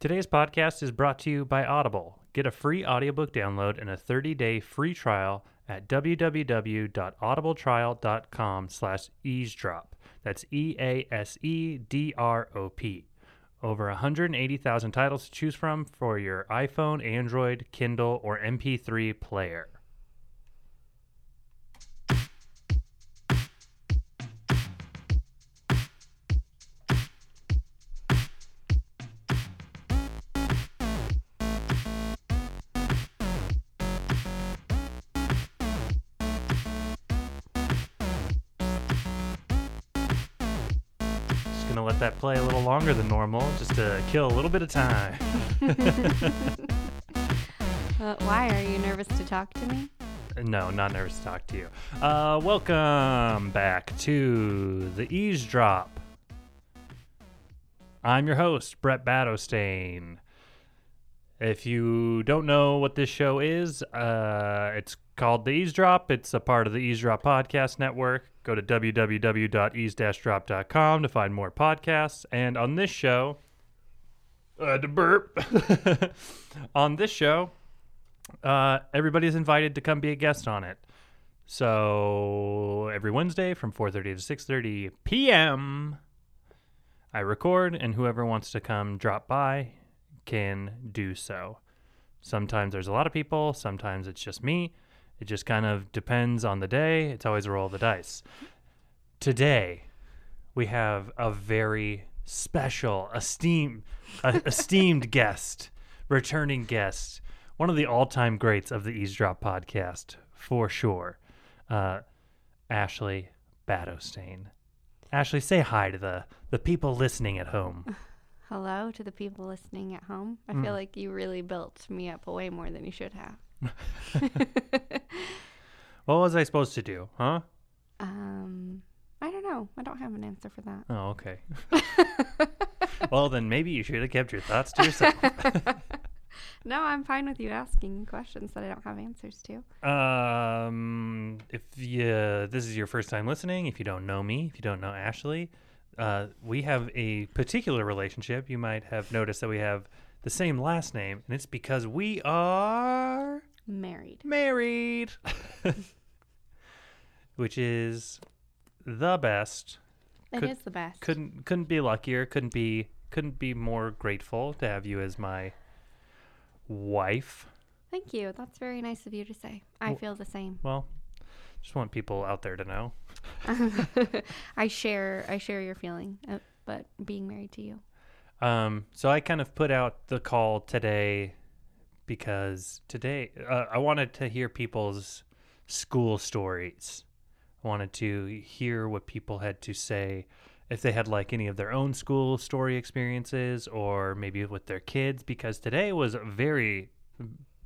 Today's podcast is brought to you by Audible. Get a free audiobook download and a 30-day free trial at www.audibletrial.com/eavesdrop. That's EASEDROP. Over 180,000 titles to choose from for your iPhone, Android, Kindle, or MP3 player. That play a little longer than normal just to kill a little bit of time. Why are you nervous to talk to me? No, not nervous to talk to you. Welcome back to the Eavesdrop. I'm your host, Brett Badostain. If you don't know what this show is, it's called The Eavesdrop. It's a part of the Eavesdrop Podcast Network. Go to www.eaves-drop.com to find more podcasts. And on this show, everybody's invited to come be a guest on it. So every Wednesday from 4:30 to 6:30 p.m., I record, and whoever wants to come drop by can do so. Sometimes there's a lot of people. Sometimes it's just me. It just kind of depends on the day. It's always a roll of the dice. Today, we have a very special, esteemed guest, returning guest, one of the all-time greats of the Eavesdrop podcast, for sure, Ashley Badostain. Ashley, say hi to the people listening at home. Hello to the people listening at home. I feel like you really built me up way more than you should have. What was I supposed to do, huh? I don't know. I don't have an answer for that. Oh, okay. Well, then maybe you should have kept your thoughts to yourself. No, I'm fine with you asking questions that I don't have answers to. If this is your first time listening, if you don't know me, if you don't know Ashley, we have a particular relationship. You might have noticed that we have the same last name, and it's because we are... Married. Which is the best. It is the best. Couldn't be luckier. Couldn't be more grateful to have you as my wife. Thank you. That's very nice of you to say. I feel the same. Well, just want people out there to know. I share your feeling, but being married to you. So I kind of put out the call today because today I wanted to hear people's school stories. I wanted to hear what people had to say, if they had like any of their own school story experiences or maybe with their kids, because today was a very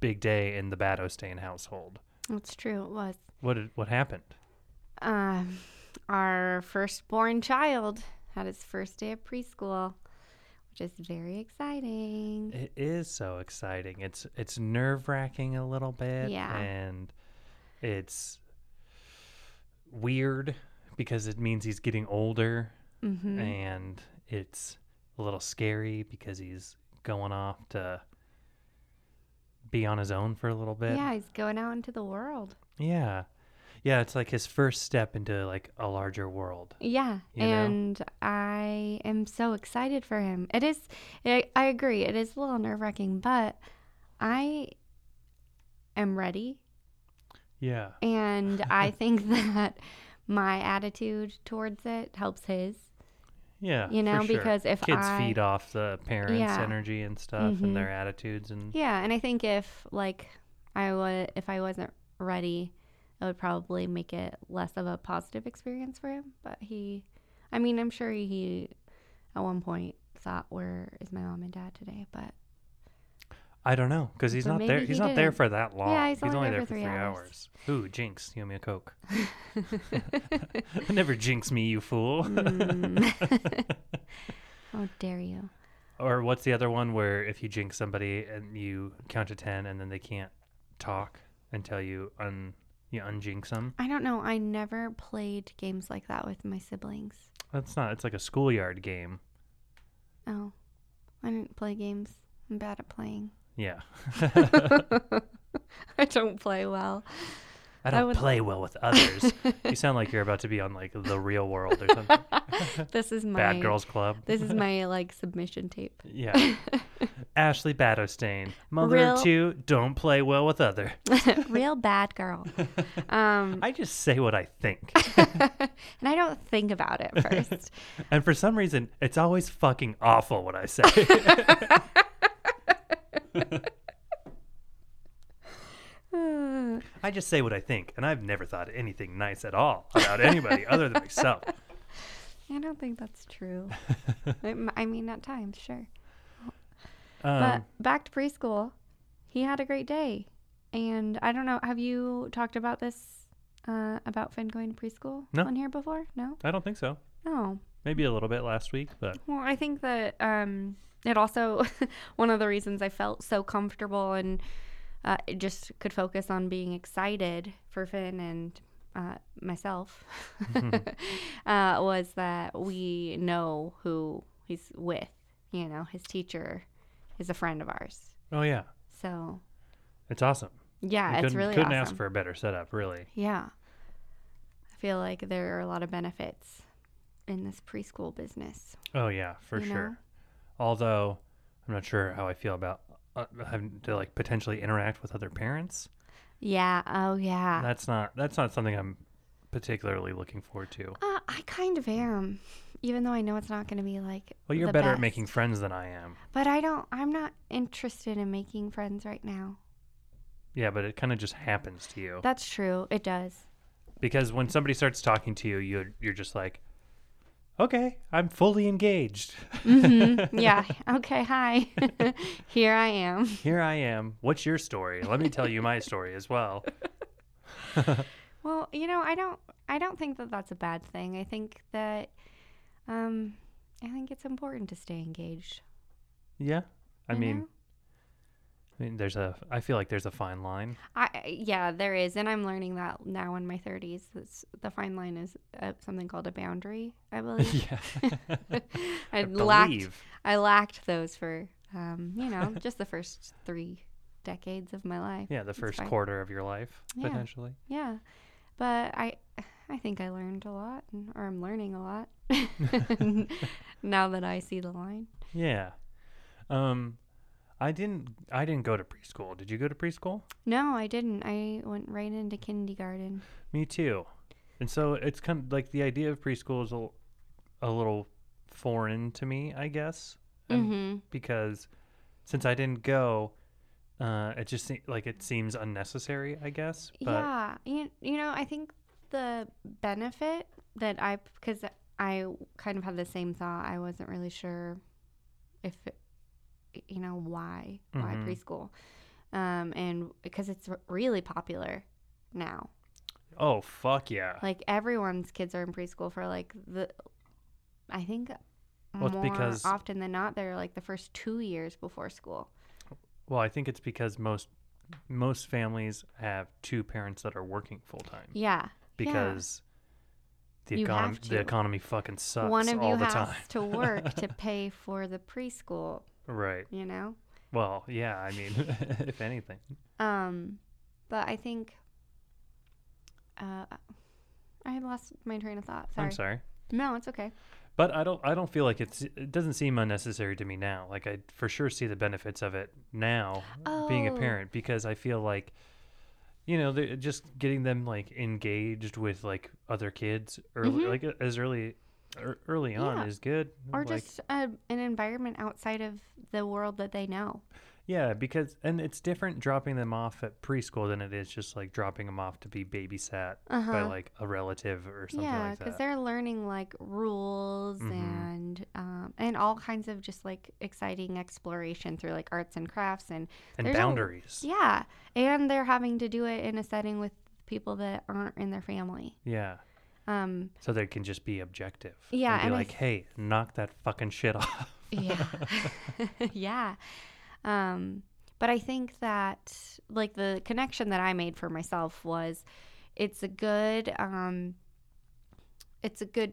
big day in the Badostain household. That's true. It was. What happened? Our firstborn child had his first day of preschool. Just very exciting. It is so exciting. It's nerve-wracking a little bit. Yeah. And it's weird because it means he's getting older. Mm-hmm. And it's a little scary because he's going off to be on his own for a little bit. Yeah, he's going out into the world. Yeah. Yeah, it's like his first step into like a larger world. Yeah, and know? I am so excited for him. It is, I agree, it is a little nerve-wracking, but I am ready. Yeah. And I think that my attitude towards it helps his. Yeah, you know, for sure. Because if kids feed off the parents' energy and stuff, mm-hmm. and their attitudes. And yeah, and I think if I wasn't ready, it would probably make it less of a positive experience for him. But I'm sure he at one point thought, where is my mom and dad today? But I don't know, because he's not there. He's not there for that long. Yeah, he's only there for 3 hours. Ooh, Jinx, you owe me a Coke. Never jinx me, you fool. How dare you. Or what's the other one where if you jinx somebody and you count to 10 and then they can't talk until you You unjinx them? I don't know. I never played games like that with my siblings. It's like a schoolyard game. Oh. I didn't play games I'm bad at playing. Yeah. I don't play well. I don't play well with others. You sound like you're about to be on like The Real World or something. This is my Bad Girls Club. This is my like submission tape. Yeah. Ashley Badostain, mother of two, don't play well with others. Real bad girl. I just say what I think. And I don't think about it first. And for some reason, it's always fucking awful what I say. I just say what I think, and I've never thought anything nice at all about anybody other than myself. I don't think that's true. I mean, at times, sure. But back to preschool, he had a great day. And I don't know, have you talked about this, about Finn going to preschool on here before? No? I don't think so. No. Maybe a little bit last week, but... Well, I think that it also, one of the reasons I felt so comfortable and... It just could focus on being excited for Finn and myself was that we know who he's with. You know, his teacher is a friend of ours. Oh, yeah. So. It's awesome. Yeah, it's really awesome. Couldn't ask for a better setup, really. Yeah. I feel like there are a lot of benefits in this preschool business. Oh, yeah, for sure. Know? Although, I'm not sure how I feel about having to like potentially interact with other parents. Yeah. Oh, yeah. That's not something I'm particularly looking forward to. I kind of am, even though I know it's not going to be like. Well, you're better at making friends than I am. But I'm not interested in making friends right now. Yeah, but it kind of just happens to you. That's true. It does. Because when somebody starts talking to you, you're just like, okay, I'm fully engaged. Mm-hmm. Yeah. Okay, hi. Here I am. What's your story? Let me tell you my story as well. Well, you know, I don't think that that's a bad thing. I think that I think it's important to stay engaged. Yeah. I mean I feel like there's a fine line. Yeah, there is. And I'm learning that now in my 30s. The fine line is something called a boundary, I believe. Yeah. I lacked those for, just the first 3 decades of my life. Yeah, the first quarter of your life, potentially. Yeah. But I think I learned a lot, or I'm learning a lot now that I see the line. Yeah. I didn't go to preschool. Did you go to preschool? No, I didn't. I went right into kindergarten. Me too. And so it's kind of like the idea of preschool is a little foreign to me, I guess. Mm-hmm. Because since I didn't go, it just seems unnecessary, I guess. But yeah. You know, I think the benefit that because I kind of had the same thought. I wasn't really sure if it, you know, why preschool, and because it's really popular now. Oh, fuck yeah. Like everyone's kids are in preschool for like I think because often than not they're like the first 2 years before school. Well, I think it's because most families have two parents that are working full time. Yeah. Because the economy fucking sucks all the time. One of you has to work to pay for the preschool. Right. You know? Well, yeah, I mean, if anything. But I think I lost my train of thought. Sorry. I'm sorry. No, it's okay. But I don't feel like it doesn't seem unnecessary to me now. Like I for sure see the benefits of it now being a parent, because I feel like, you know, just getting them like engaged with like other kids early, like as early on is good. Or like, just an environment outside of the world that they know. Yeah, because and it's different dropping them off at preschool than it is just like dropping them off to be babysat by like a relative or something like that. Yeah, because they're learning like rules and all kinds of just like exciting exploration through like arts and crafts and boundaries. And they're having to do it in a setting with people that aren't in their family. Yeah. So they can just be objective. Yeah. And be like, hey, knock that fucking shit off. Yeah. Yeah. But I think that like the connection that I made for myself was it's a good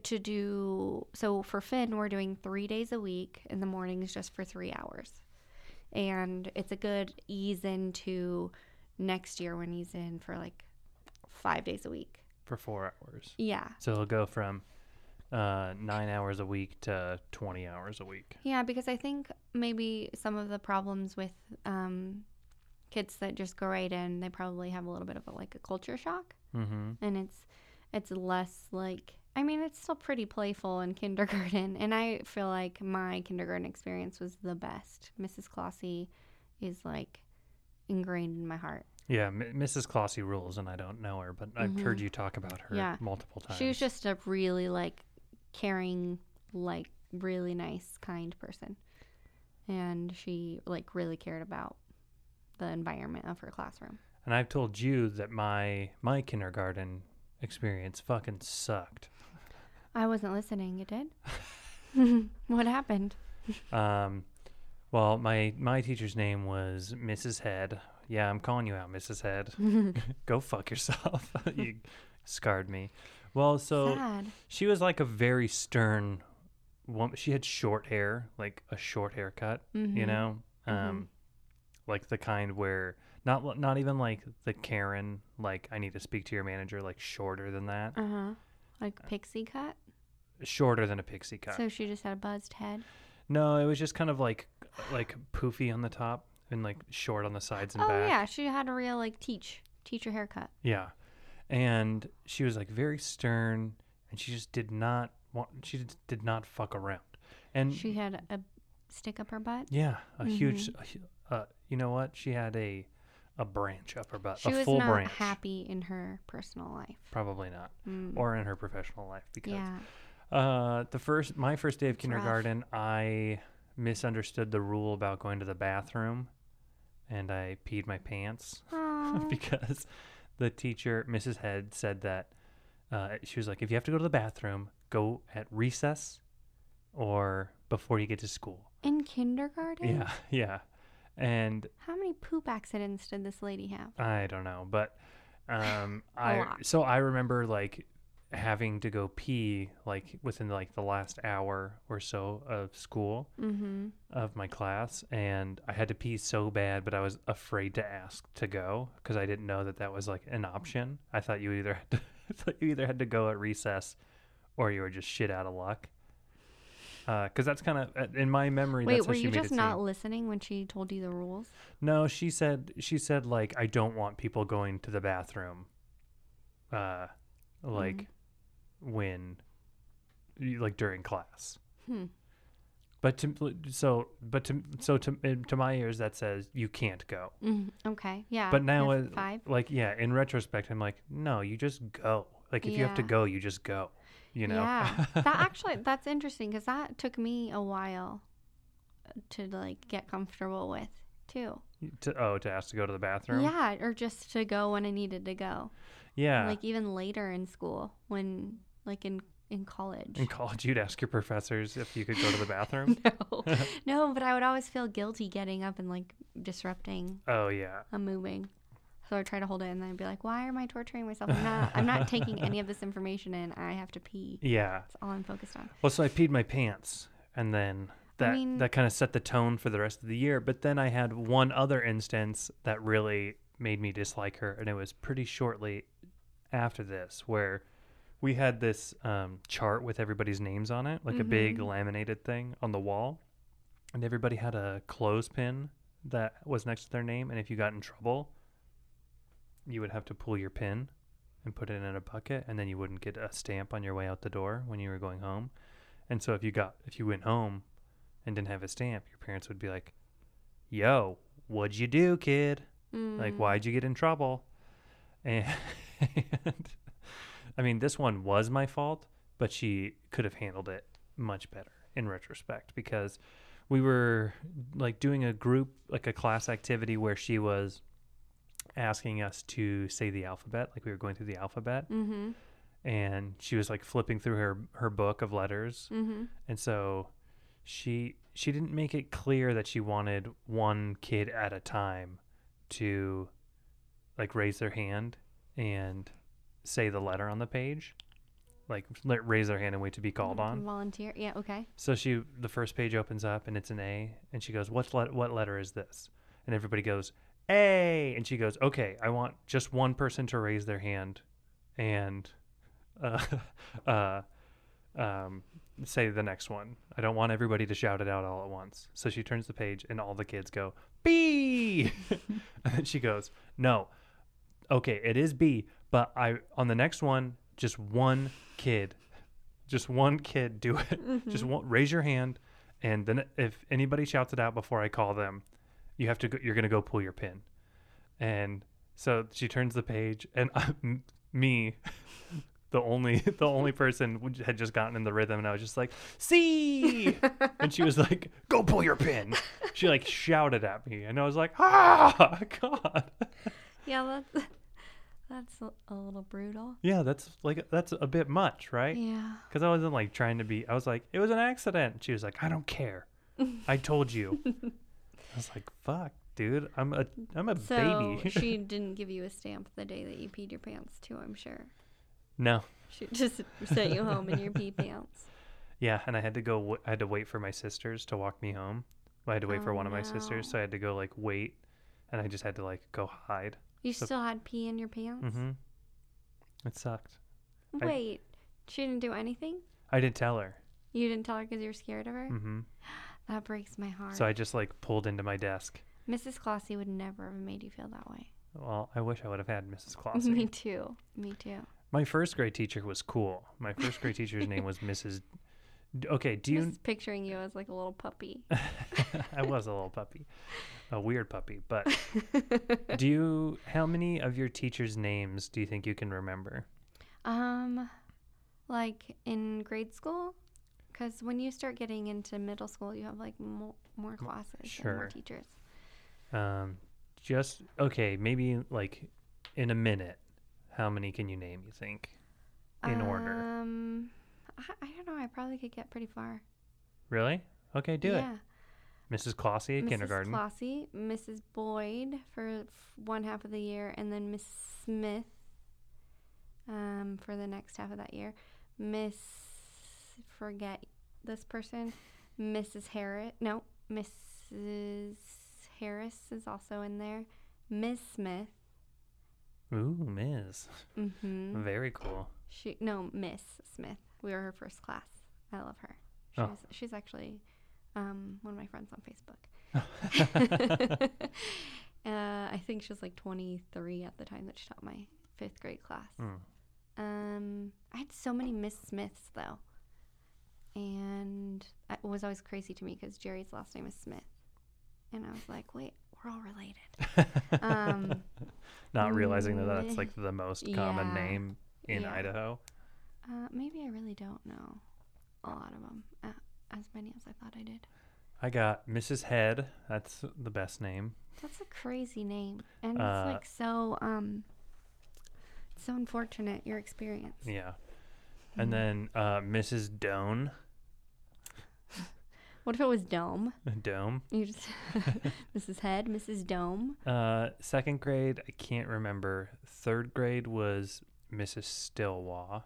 to do. So for Finn, we're doing 3 days a week and the morning is just for 3 hours. and it's a good ease into next year when he's in for like 5 days a week. For 4 hours. Yeah. So it'll go from 9 hours a week to 20 hours a week. Yeah, because I think maybe some of the problems with kids that just go right in, they probably have a little bit of a culture shock. Mm-hmm. And it's less like, I mean, it's still pretty playful in kindergarten. And I feel like my kindergarten experience was the best. Mrs. Clossy is ingrained in my heart. Yeah, Mrs. Clossy rules, and I don't know her, but I've heard you talk about her multiple times. She was just a really, caring, really nice, kind person. And she, really cared about the environment of her classroom. And I've told you that my kindergarten experience fucking sucked. I wasn't listening. It did? What happened? Well, my teacher's name was Mrs. Head. Yeah, I'm calling you out, Mrs. Head. Go fuck yourself. You scarred me. Well, so sad. She was a very stern woman. She had short hair, a short haircut, you know? The kind where not even the Karen, I need to speak to your manager, shorter than that. Uh-huh. Pixie cut? Shorter than a pixie cut. So she just had a buzzed head? No, it was just kind of like poofy on the top. And short on the sides and back. Oh yeah, she had a real teacher haircut. Yeah, and she was very stern, and she just did not fuck around. And she had a stick up her butt. Yeah, a huge. You know what? She had a branch up her butt. She was not happy in her personal life. Probably not, or in her professional life because my first day of kindergarten, I misunderstood the rule about going to the bathroom. And I peed my pants because the teacher, Mrs. Head, said that she was if you have to go to the bathroom, go at recess or before you get to school. In kindergarten? Yeah, yeah. And how many poop accidents did this lady have? I don't know, but I remember having to go pee within the last hour or so of school of my class, and I had to pee so bad, but I was afraid to ask to go because I didn't know that was an option. I thought you either had to go at recess or you were just shit out of luck, because that's kind of in my memory. Wait, that's were how she you made just not seem. Listening when she told you the rules? No, she said I don't want people going to the bathroom when during class. But to my ears that says you can't go. Okay. Yeah. But now in retrospect I'm no, you just go. If you have to go, you just go, you know? Yeah. That's interesting cuz that took me a while to get comfortable with too. To ask to go to the bathroom? Yeah, or just to go when I needed to go. Yeah. Even later in school when in college. In college, you'd ask your professors if you could go to the bathroom? No, but I would always feel guilty getting up and disrupting. Oh, yeah. I'm moving. So I'd try to hold it and then I'd be why am I torturing myself? I'm not taking any of this information in. I have to pee. Yeah. That's all I'm focused on. Well, so I peed my pants and then that kind of set the tone for the rest of the year. But then I had one other instance that really made me dislike her, and it was pretty shortly after this where we had this chart with everybody's names on it, a big laminated thing on the wall, and everybody had a clothespin that was next to their name, and if you got in trouble you would have to pull your pin and put it in a bucket, and then you wouldn't get a stamp on your way out the door when you were going home. And so if you went home and didn't have a stamp, your parents would be like, yo, what'd you do, kid? Why'd you get in trouble? And I mean, this one was my fault, but she could have handled it much better in retrospect because we were doing a group, a class activity where she was asking us to say the alphabet. We were going through the alphabet. Mm-hmm. And she was flipping through her book of letters. Mm-hmm. And so she didn't make it clear that she wanted one kid at a time to raise their hand and say the letter on the page. like raise their hand and wait to be called on. Volunteer. Yeah. Okay. So she, the first page opens up and it's an A, and she goes, what letter is this? And everybody goes, A. And she goes, okay, I want just one person to raise their hand and say the next one. I don't want everybody to shout it out all at once. So she turns the page and all the kids go, B. And then she goes, no, okay, it is B, but on the next one, just one kid do it. Mm-hmm. Just one, raise your hand, and then if anybody shouts it out before I call them, you have to go, you're going to go pull your pin. And so she turns the page, and me, the only person had just gotten in the rhythm, and I was just like, C. And she was like, go pull your pin. She like shouted at me, and I was like, ah, God. Yeah, that's a little brutal. Yeah, that's a bit much, right? Yeah. Because I wasn't like trying to be, I was like, it was an accident. She was like, I don't care. I told you. I was like, fuck, dude, I'm a baby. So she didn't give you a stamp the day that you peed your pants too, I'm sure. No. She just sent you home in your pee pants. Yeah, and I had to wait for my sisters to walk me home. I had to wait for one of my sisters, so I had to go like wait, and I just had to like go hide. You still had pee in your pants? Mm-hmm. It sucked. Wait, she didn't do anything? I didn't tell her. You didn't tell her because you were scared of her? Mm-hmm. That breaks my heart. So I just like pulled into my desk. Mrs. Clossy would never have made you feel that way. Well, I wish I would have had Mrs. Clossy. Me too. My first grade teacher was cool. My first grade teacher's name was Mrs. Okay, do you... Just picturing you as like a little puppy. I was a little puppy. A weird puppy, but how many of your teachers' names do you think you can remember? Like in grade school? Because when you start getting into middle school, you have like more classes, sure, and more teachers. Maybe like in a minute, how many can you name, you think, in order? I don't know. I probably could get pretty far. Really? Okay, do it. Mrs. Clossy, kindergarten. Mrs. Clossy, Mrs. Boyd for one half of the year, and then Miss Smith for the next half of that year. Forget this person. Mrs. Harris. No, Mrs. Harris is also in there. Miss Smith. Ooh, Miss. Mm-hmm. Very cool. Miss Smith. We were her first class. I love her. She's actually one of my friends on Facebook. I think she was like 23 at the time that she taught my fifth grade class. Mm. I had so many Miss Smiths, though. And it was always crazy to me because Jerry's last name is Smith. And I was like, wait, we're all related. Not realizing that that's like the most common name in Idaho. Maybe I really don't know a lot of them, as many as I thought I did. I got Mrs. Head. That's the best name. That's a crazy name. And it's like so unfortunate, your experience. Yeah. And then Mrs. Doan. What if it was Dome? Dome. You just Mrs. Head, Mrs. Dome. Second grade, I can't remember. Third grade was Mrs. Stillwa.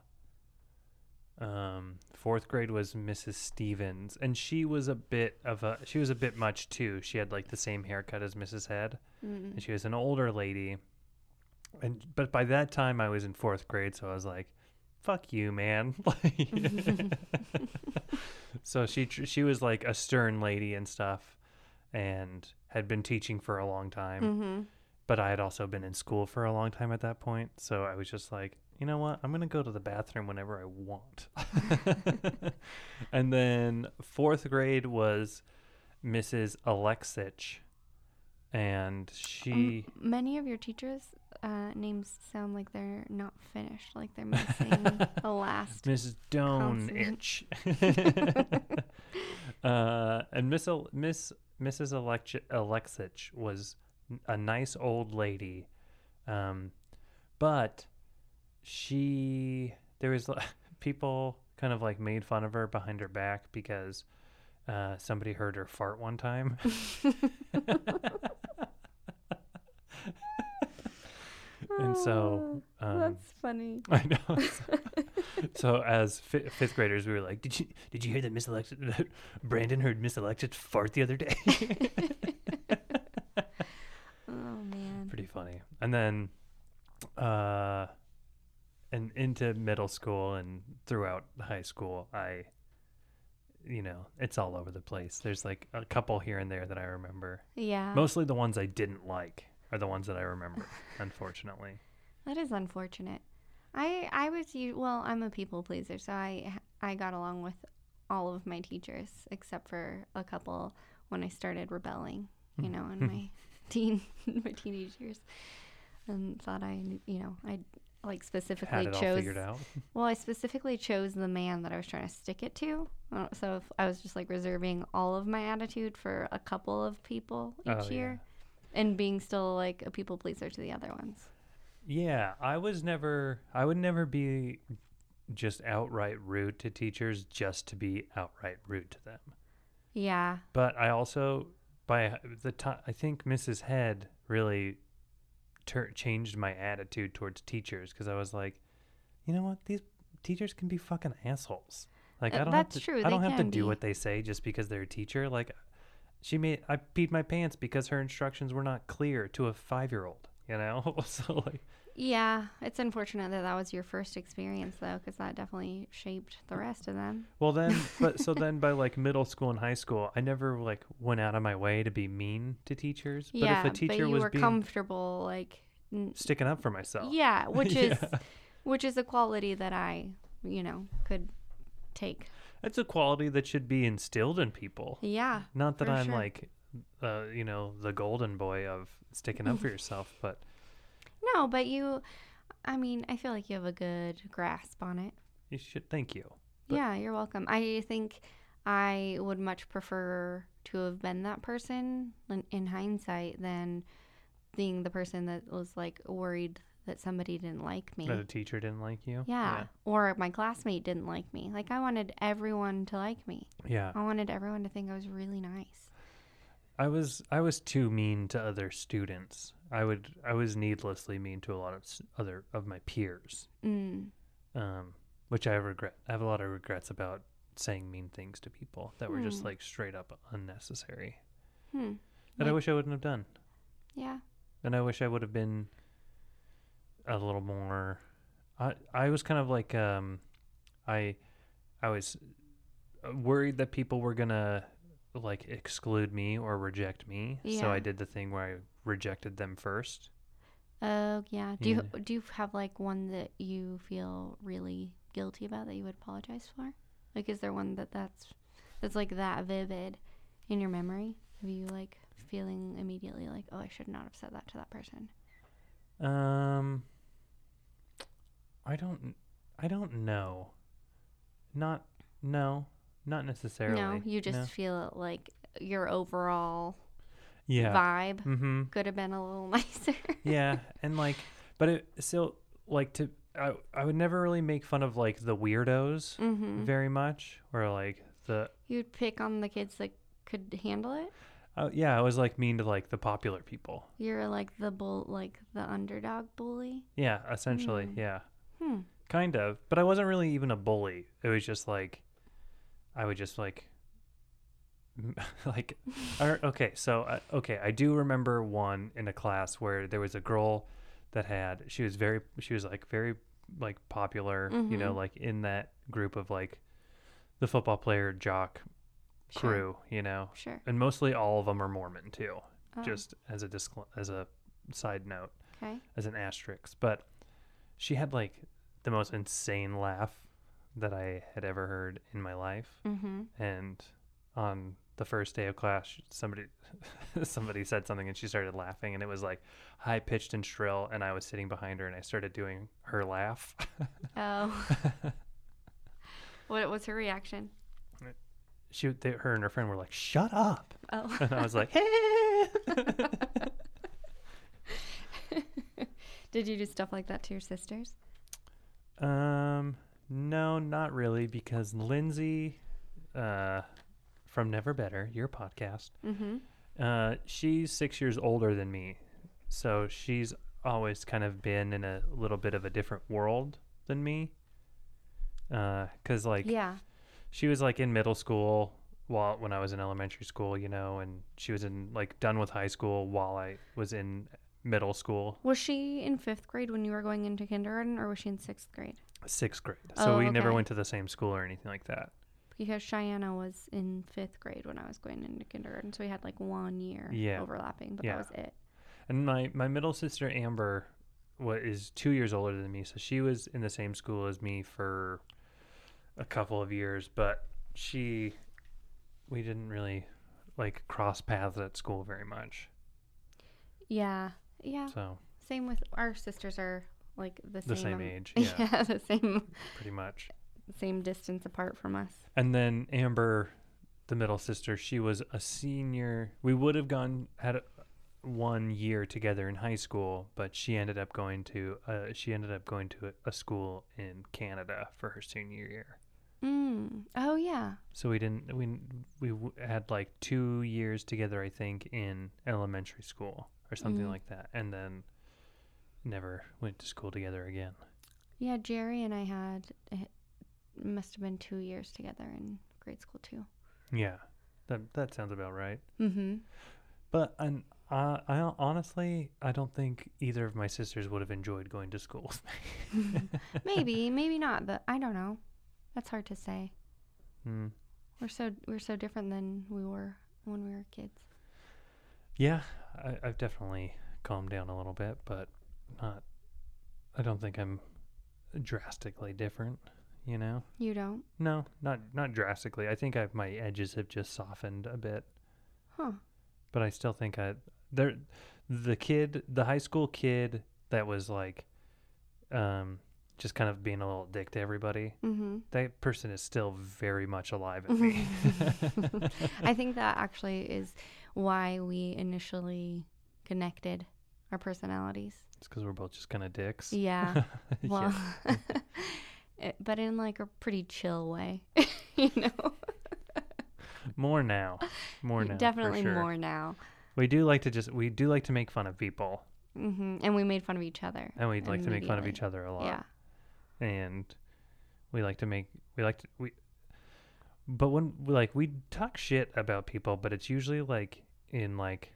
Fourth grade was Mrs. Stevens, and she was a bit much too. She had like the same haircut as Mrs. Head, and she was an older lady. But by that time, I was in fourth grade, so I was like, fuck you, man. So she was like a stern lady and stuff, and had been teaching for a long time, but I had also been in school for a long time at that point, so I was just like, you know what, I'm gonna go to the bathroom whenever I want. And then fourth grade was Mrs. Aleksich, and she many of your teachers names sound like they're not finished, like they're missing the last. Mrs. Donich. And Mrs. Aleksich was a nice old lady, but there was people kind of like made fun of her behind her back because somebody heard her fart one time. And so that's funny. I know. So as fifth graders, we were like, did you hear that Miss Aleksich, that Brandon heard Miss Aleksich fart the other day? Oh man, pretty funny. And then, and into middle school and throughout high school, it's all over the place. There's like a couple here and there that I remember. Yeah. Mostly the ones I didn't like are the ones that I remember, unfortunately. That is unfortunate. I'm a people pleaser, so I got along with all of my teachers except for a couple when I started rebelling, in my teenage years, and thought I specifically chose the man that I was trying to stick it to. So I was just like reserving all of my attitude for a couple of people each year, and being still like a people pleaser to the other ones. Yeah, I would never be just outright rude to teachers just to be outright rude to them. Yeah. But I also, by the time, I think Mrs. Head really changed my attitude towards teachers, because I was like, you know what? These teachers can be fucking assholes. Like, I don't have to do what they say just because they're a teacher. Like, I peed my pants because her instructions were not clear to a 5-year-old. So like, yeah, it's unfortunate that was your first experience though, because that definitely shaped the rest of them. Well, then, so then by like middle school and high school, I never like went out of my way to be mean to teachers. But yeah, if a teacher was comfortable, like sticking up for myself. Yeah, which is a quality that I, could take. It's a quality that should be instilled in people. Yeah, not that I'm like, the golden boy of sticking up for yourself, but no, but I feel like you have a good grasp on it. You should. Thank you. But yeah, you're welcome. I think I would much prefer to have been that person in hindsight than being the person that was like worried that somebody didn't like me. That a teacher didn't like you? Yeah. Or my classmate didn't like me. Like, I wanted everyone to like me. Yeah. I wanted everyone to think I was really nice. I was too mean to other students. I was needlessly mean to a lot of my peers, which I regret. I have a lot of regrets about saying mean things to people that were just like straight up unnecessary. That I wish I wouldn't have done. Yeah. And I wish I would have been a little more. I was kind of like I was worried that people were gonna like exclude me or reject me. Yeah. So I did the thing where I rejected them first. Oh yeah. Do you have like one that you feel really guilty about that you would apologize for? Like, is there one that's like that vivid in your memory of you like feeling immediately like, oh, I should not have said that to that person? I don't know. Not necessarily. No, you just feel like your overall vibe could have been a little nicer. Yeah, and like, but it still like I would never really make fun of like the weirdos very much, or like you'd pick on the kids that could handle it. Yeah, I was like mean to like the popular people. You're like the underdog bully. Yeah, essentially. Yeah, kind of. But I wasn't really even a bully. It was just like, I would just like, okay. So, I do remember one in a class where there was a girl that she was very popular, like in that group of like the football player jock crew, Sure. And mostly all of them are Mormon too, just as a side note, okay, as an asterisk. But she had like the most insane laugh that I had ever heard in my life, and on the first day of class, somebody said something, and she started laughing, and it was like high pitched and shrill, and I was sitting behind her, and I started doing her laugh. Oh, what was her reaction? Her and her friend were like, "Shut up!" Oh, and I was like, "Hey!" Did you do stuff like that to your sisters? No, not really, because Lindsay from Never Better, your podcast, she's 6 years older than me, so she's always kind of been in a little bit of a different world than me. 'Cause like, yeah, she was like in middle school while when I was in elementary school, you know, and she was in like done with high school while I was in middle school. Was she in 5th grade when you were going into kindergarten, or was she in 6th grade? 6th grade. So we never went to the same school or anything like that. Because Cheyenne was in 5th grade when I was going into kindergarten, so we had like 1 year overlapping, but that was it. And my middle sister Amber is 2 years older than me, so she was in the same school as me for a couple of years, but we didn't really like cross paths at school very much. Yeah. So same with our sisters are like the same age. Yeah, the same. Pretty much. Same distance apart from us. And then Amber, the middle sister, she was a senior. We would have had 1 year together in high school, but she ended up going to a school in Canada for her senior year. Oh yeah. So we had like 2 years together, I think, in elementary school or something like that, and then never went to school together again. Yeah, Jerry and I had, it must have been 2 years together in grade school too. Yeah, that sounds about right. Mm-hmm. But I honestly, I don't think either of my sisters would have enjoyed going to school with me. Maybe not, but I don't know. That's hard to say. Mm. We're so different than we were when we were kids. Yeah, I've definitely calmed down a little bit, but not. I don't think I'm drastically different. You know. You don't? No, not drastically. I think my edges have just softened a bit. Huh. But I still think the high school kid that was like, just kind of being a little dick to everybody. Mm-hmm. That person is still very much alive in me. I think that actually is why we initially connected our personalities. It's because we're both just kind of dicks. Yeah. Well, but in like a pretty chill way, you know. More now. Definitely for sure. More now. We do like to make fun of people. Mm-hmm. And we made fun of each other. And we'd like to make fun of each other a lot. Yeah. And but when we talk shit about people, but it's usually like in like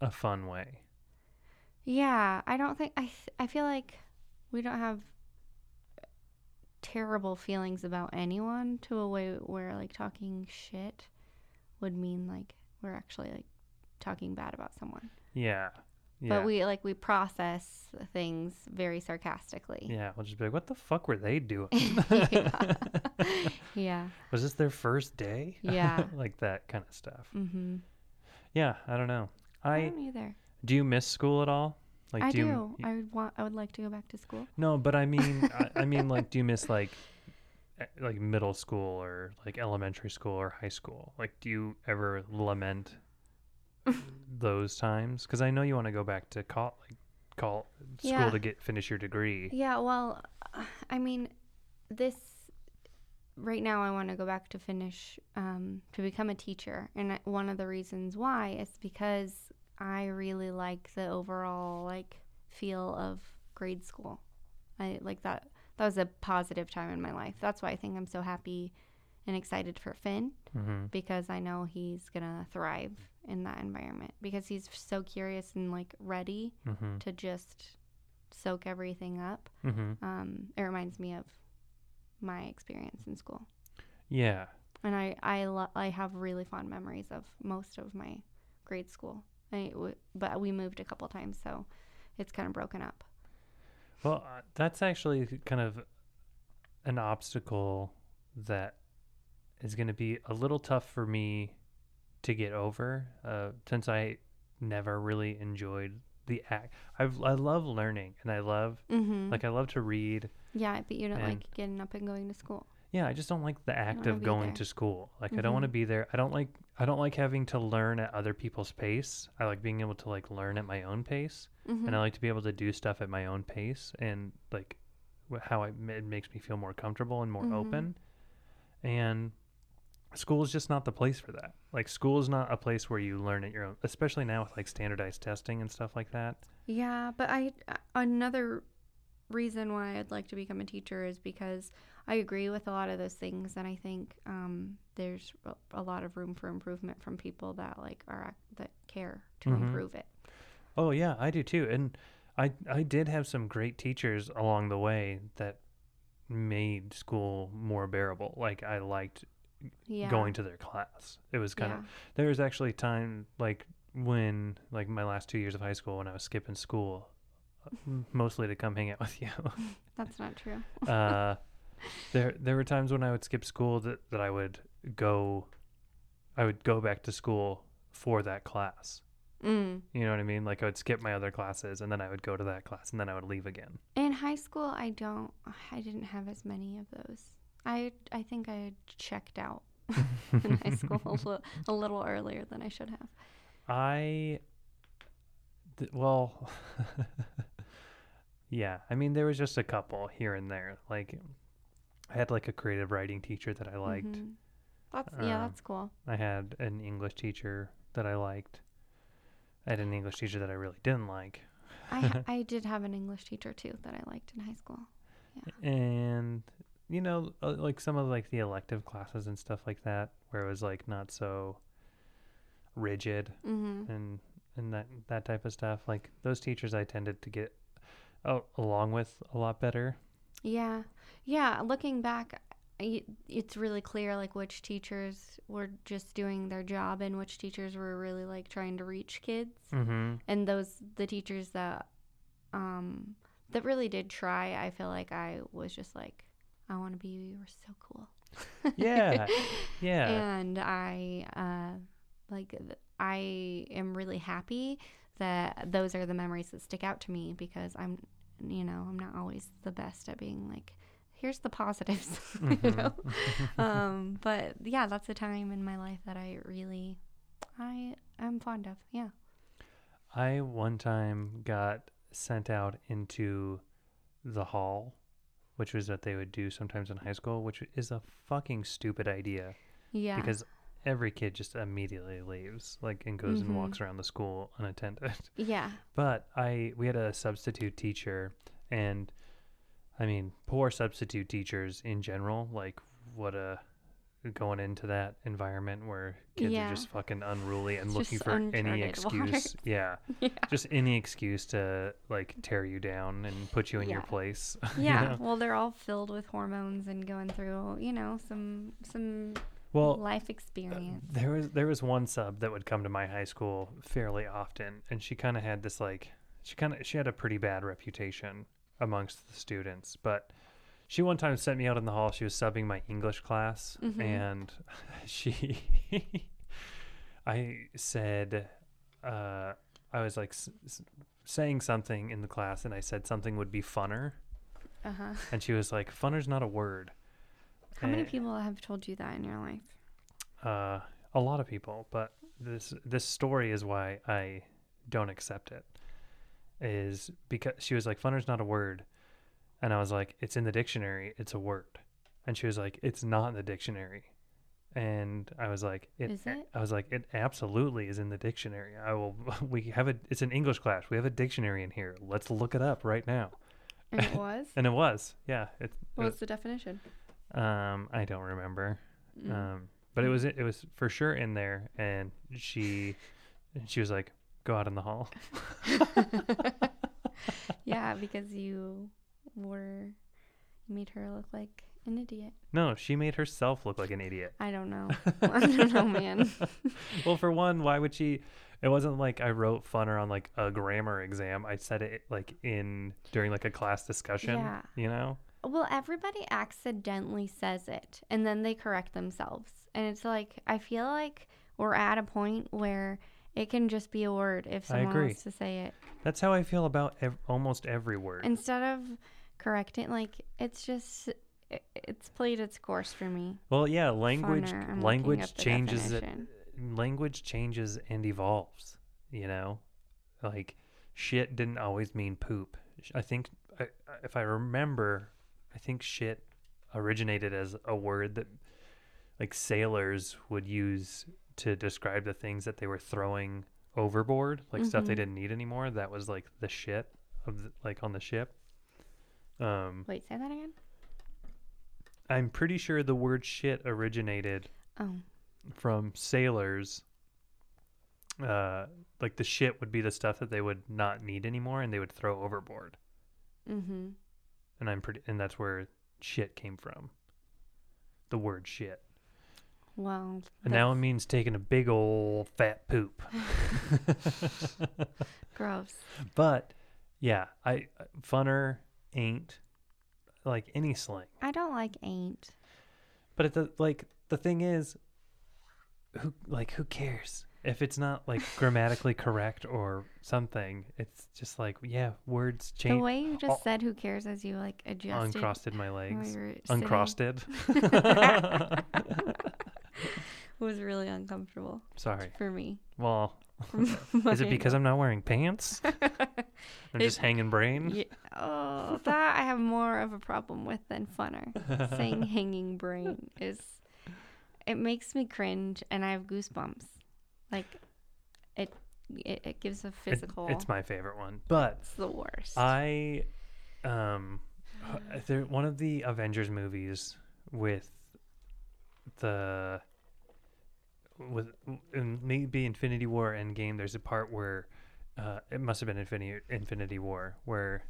a fun way. Yeah, I don't think I feel like we don't have terrible feelings about anyone to a way where like talking shit would mean like we're actually like talking bad about someone. Yeah. But we process things very sarcastically. Yeah, we'll just be like, what the fuck were they doing? Yeah. Was this their first day? Yeah. Like that kind of stuff. Mm-hmm. Yeah, I don't know. I don't either. Do you miss school at all? Like, I do. I would like to go back to school. No, but I mean, I mean, like, do you miss like middle school or like elementary school or high school? Like, do you ever lament those times? Because I know you want to go back to school to finish your degree. Yeah. Well, I mean, this right now I want to go back to finish to become a teacher, and one of the reasons why is because I really like the overall like feel of grade school. I like that. That was a positive time in my life. That's why I think I'm so happy and excited for Finn, mm-hmm. because I know he's gonna thrive in that environment because he's so curious and like ready mm-hmm. to just soak everything up. Mm-hmm. It reminds me of my experience in school. Yeah. And I have really fond memories of most of my grade school. But we moved a couple times, so it's kind of broken up. Well, that's actually kind of an obstacle that is going to be a little tough for me to get over, since I never really enjoyed the act. I love learning, and I love mm-hmm. like I love to read. Yeah, but you don't like getting up and going to school. Yeah, I just don't like the act of going to school. Like, mm-hmm. I don't want to be there. I don't like having to learn at other people's pace. I like being able to like learn at my own pace, mm-hmm. and I like to be able to do stuff at my own pace, and like how it makes me feel more comfortable and more mm-hmm. open. And school is just not the place for that. Like, school is not a place where you learn at your own, especially now with like standardized testing and stuff like that. Yeah, but another reason why I'd like to become a teacher is because I agree with a lot of those things, and I think there's a lot of room for improvement from people that like are that care to mm-hmm. improve it. Oh yeah, I do too, and I did have some great teachers along the way that made school more bearable. Like I liked going to their class. It was kind of there was actually time like when like my last 2 years of high school when I was skipping school mostly to come hang out with you. That's not true. There were times when I would skip school that I would go back to school for that class. Mm. You know what I mean? Like I would skip my other classes and then I would go to that class and then I would leave again. In high school, I didn't have as many of those. I think I checked out in high school a little earlier than I should have. Yeah, I mean, there was just a couple here and there. Like, I had like a creative writing teacher that I liked. Mm-hmm. That's cool. I had an English teacher that I liked. I had an English teacher that I really didn't like. I did have an English teacher too that I liked in high school. Yeah. And you know, like some of like the elective classes and stuff like that, where it was like not so rigid mm-hmm. and that type of stuff. Like those teachers, I tended to get along with a lot better. Yeah. Looking back, it's really clear like which teachers were just doing their job and which teachers were really like trying to reach kids. Mm-hmm. And the teachers that really did try, I feel like I was just like, I want to be you. You were so cool. Yeah. Yeah. And I am really happy that those are the memories that stick out to me because I'm not always the best at being like, here's the positives, mm-hmm. you know? But yeah, that's a time in my life that I am fond of. Yeah. I one time got sent out into the hall, which was that they would do sometimes in high school, which is a fucking stupid idea. Yeah. Because every kid just immediately leaves, like, and goes mm-hmm. and walks around the school unattended. Yeah. But we had a substitute teacher, and I mean, poor substitute teachers in general, like, what a going into that environment where kids are just fucking unruly and looking for any excuse. Yeah. Just any excuse to like tear you down and put you in your place. Yeah. You know? Well, they're all filled with hormones and going through, you know, some life experience. There was one sub that would come to my high school fairly often, and she kind of had this like she had a pretty bad reputation amongst the students, but she one time sent me out in the hall. She was subbing my English class, mm-hmm. and she I said I was like saying something in the class, and I said something would be funner, uh-huh. and she was like, funner's not a word. How many people have told you that in your life? A lot of people, but this story is why I don't accept it. Is because she was like, funner's not a word. And I was like, it's in the dictionary. It's a word. And she was like, it's not in the dictionary. And I was like, is it? I was like, it absolutely is in the dictionary. It's an English class. We have a dictionary in here. Let's look it up right now. And it was? And it was. Yeah. What was the definition? I don't remember. Mm. But it was for sure in there. And she was like, go out in the hall. Yeah, because you made her look like an idiot. No, she made herself look like an idiot. I don't know, man. Well, for one, why would she? It wasn't like I wrote funner on like a grammar exam. I said it like during like a class discussion. Yeah. You know. Well, everybody accidentally says it, and then they correct themselves, and it's like I feel like we're at a point where it can just be a word if someone wants to say it. That's how I feel about almost every word. Instead of correcting, like, it's just, it's played its course for me. Well, yeah, language changes. Language changes and evolves, you know? Like, shit didn't always mean poop. I think, if I remember, shit originated as a word that, like, sailors would use to describe the things that they were throwing overboard, like mm-hmm. stuff they didn't need anymore. That was like the shit of like on the ship. Wait, say that again. I'm pretty sure the word shit originated from sailors. Like the shit would be the stuff that they would not need anymore and they would throw overboard. Mm-hmm. And that's where shit came from. The word shit. Wow. And now it means taking a big old fat poop. Gross. But yeah, funner ain't like any slang. I don't like ain't. But the thing is, who cares? If it's not like grammatically correct or something, it's just like, yeah, words change. The way you just said "who cares" as you like adjusted, uncrossed my legs, uncrossed it was really uncomfortable. Sorry for me. Well, is it because I'm not wearing pants? I'm just hanging brain. Yeah, that I have more of a problem with than funner. Saying hanging brain it makes me cringe, and I have goosebumps. Like, it gives a physical... It's my favorite one, but... It's the worst. One of the Avengers movies with maybe Infinity War Endgame, there's a part where, it must have been Infinity War, where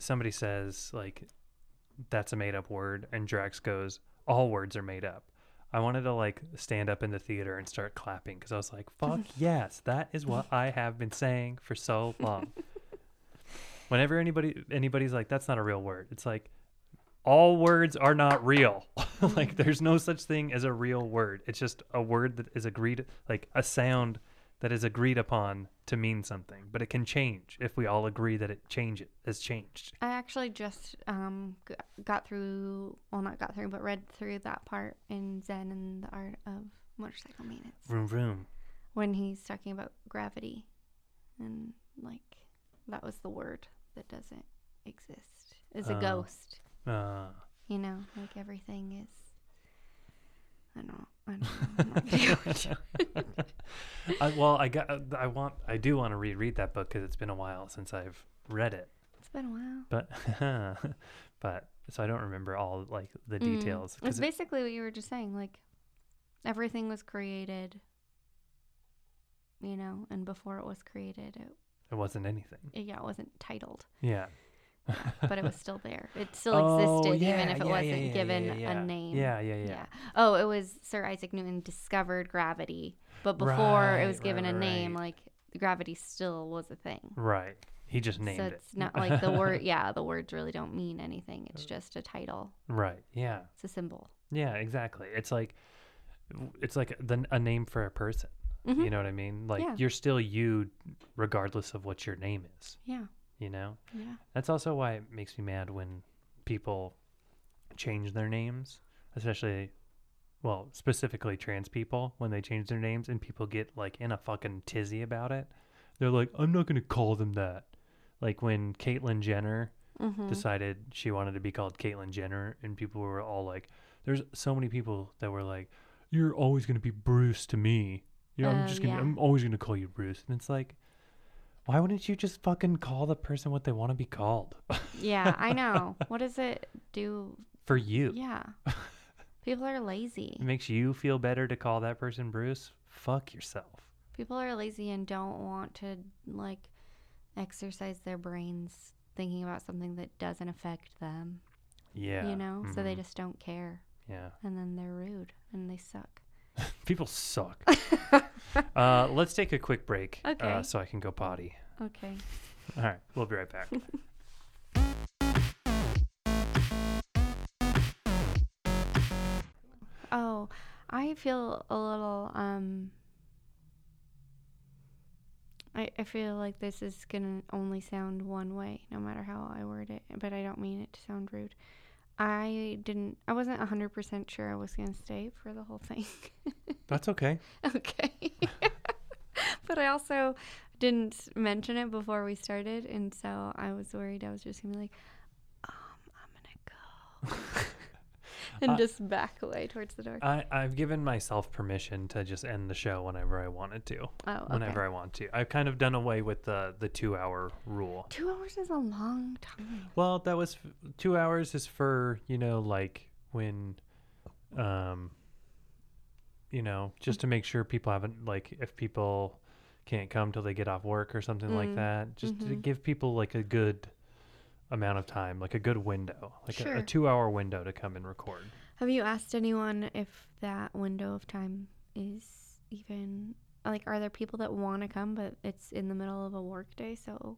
somebody says, like, that's a made-up word, and Drax goes, all words are made up. I wanted to like stand up in the theater and start clapping because I was like, fuck yes, that is what I have been saying for so long. Whenever anybody's like, that's not a real word. It's like, all words are not real. Like there's no such thing as a real word. It's just a word that is agreed, like a sound that is agreed upon to mean something, but it can change if we all agree that has changed. I actually just read through that part in Zen and the Art of Motorcycle Maintenance. Vroom, vroom. When he's talking about gravity, and like that was the word that doesn't exist. It's a ghost. You know, like everything is. I don't know. I do want to reread that book because it's been a while since I've read it. It's been a while. But so I don't remember all like the details. It's basically what you were just saying. Like everything was created, you know, and before it was created, it wasn't anything. Yeah, it wasn't titled. Yeah. But it was still there. It still existed, even if it wasn't given a name. Yeah. Oh, it was Sir Isaac Newton discovered gravity, but before it was given a name, like gravity still was a thing. Right. He just named it. So it's not like the word. Yeah, the words really don't mean anything. It's just a title. Right. Yeah. It's a symbol. Yeah, exactly. It's like a name for a person. Mm-hmm. You know what I mean? Like you're still you, regardless of what your name is. Yeah. You know? Yeah. That's also why it makes me mad when people change their names, specifically trans people, when they change their names and people get like in a fucking tizzy about it. They're like, I'm not going to call them that. Like when Caitlyn Jenner decided she wanted to be called Caitlyn Jenner, and people were all like, there's so many people that were like, you're always going to be Bruce to me. You know, I'm always going to call you Bruce. And it's like, why wouldn't you just fucking call the person what they want to be called? Yeah, I know. What does it do? For you. Yeah. People are lazy. It makes you feel better to call that person Bruce? Fuck yourself. People are lazy and don't want to, like, exercise their brains thinking about something that doesn't affect them. Yeah. You know? Mm-hmm. So they just don't care. Yeah. And then they're rude and they suck. People suck. Let's take a quick break, okay. So I can go potty. Okay. All right. We'll be right back. Oh, I feel a little. I feel like this is gonna only sound one way, no matter how I word it. But I don't mean it to sound rude. I wasn't 100% sure I was going to stay for the whole thing. That's okay. Okay. But I also didn't mention it before we started, and so I was worried I was just going to be like, I'm going to go. And just back away towards the door. I've given myself permission to just end the show whenever I wanted to. Oh, okay. Whenever I want to. I've kind of done away with the 2-hour rule. 2 hours is a long time. Well, 2 hours is for, you know, like when, you know, just to make sure people haven't, like, if people can't come till they get off work or something like that, just to give people, like, a good amount of time, like a good window, like a 2-hour window to come and record. Have you asked anyone if that window of time is even, like, are there people that want to come, but it's in the middle of a work day, so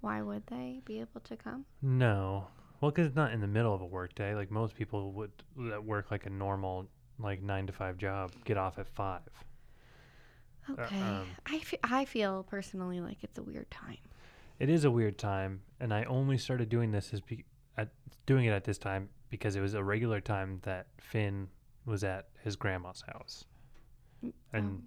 why would they be able to come? No. Well, because it's not in the middle of a work day. Like, most people would that work, like, a normal, like, 9-to-5 job get off at 5. Okay. I feel personally like it's a weird time. It is a weird time, and I only started doing this doing it at this time because it was a regular time that Finn was at his grandma's house. And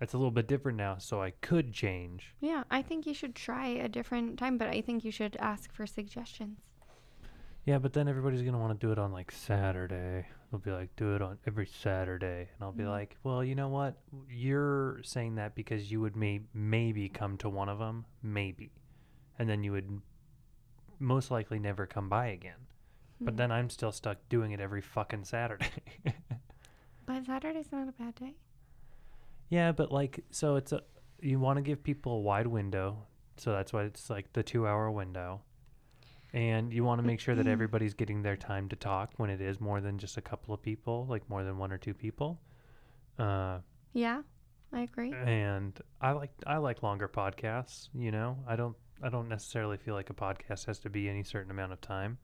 it's a little bit different now, so I could change. Yeah, I think you should try a different time, but I think you should ask for suggestions. Yeah, but then everybody's going to want to do it on, like, Saturday. They'll be like, do it on every Saturday. And I'll be like, well, you know what? You're saying that because you would maybe come to one of them. Maybe. And then you would most likely never come by again. But then I'm still stuck doing it every fucking Saturday. But Saturday's not a bad day. Yeah, but, like, so it's you want to give people a wide window. So that's why it's, like, the 2-hour window. And you want to make sure that everybody's getting their time to talk when it is more than just a couple of people, like more than one or two people. Yeah, I agree. And I like longer podcasts, you know. I don't necessarily feel like a podcast has to be any certain amount of time.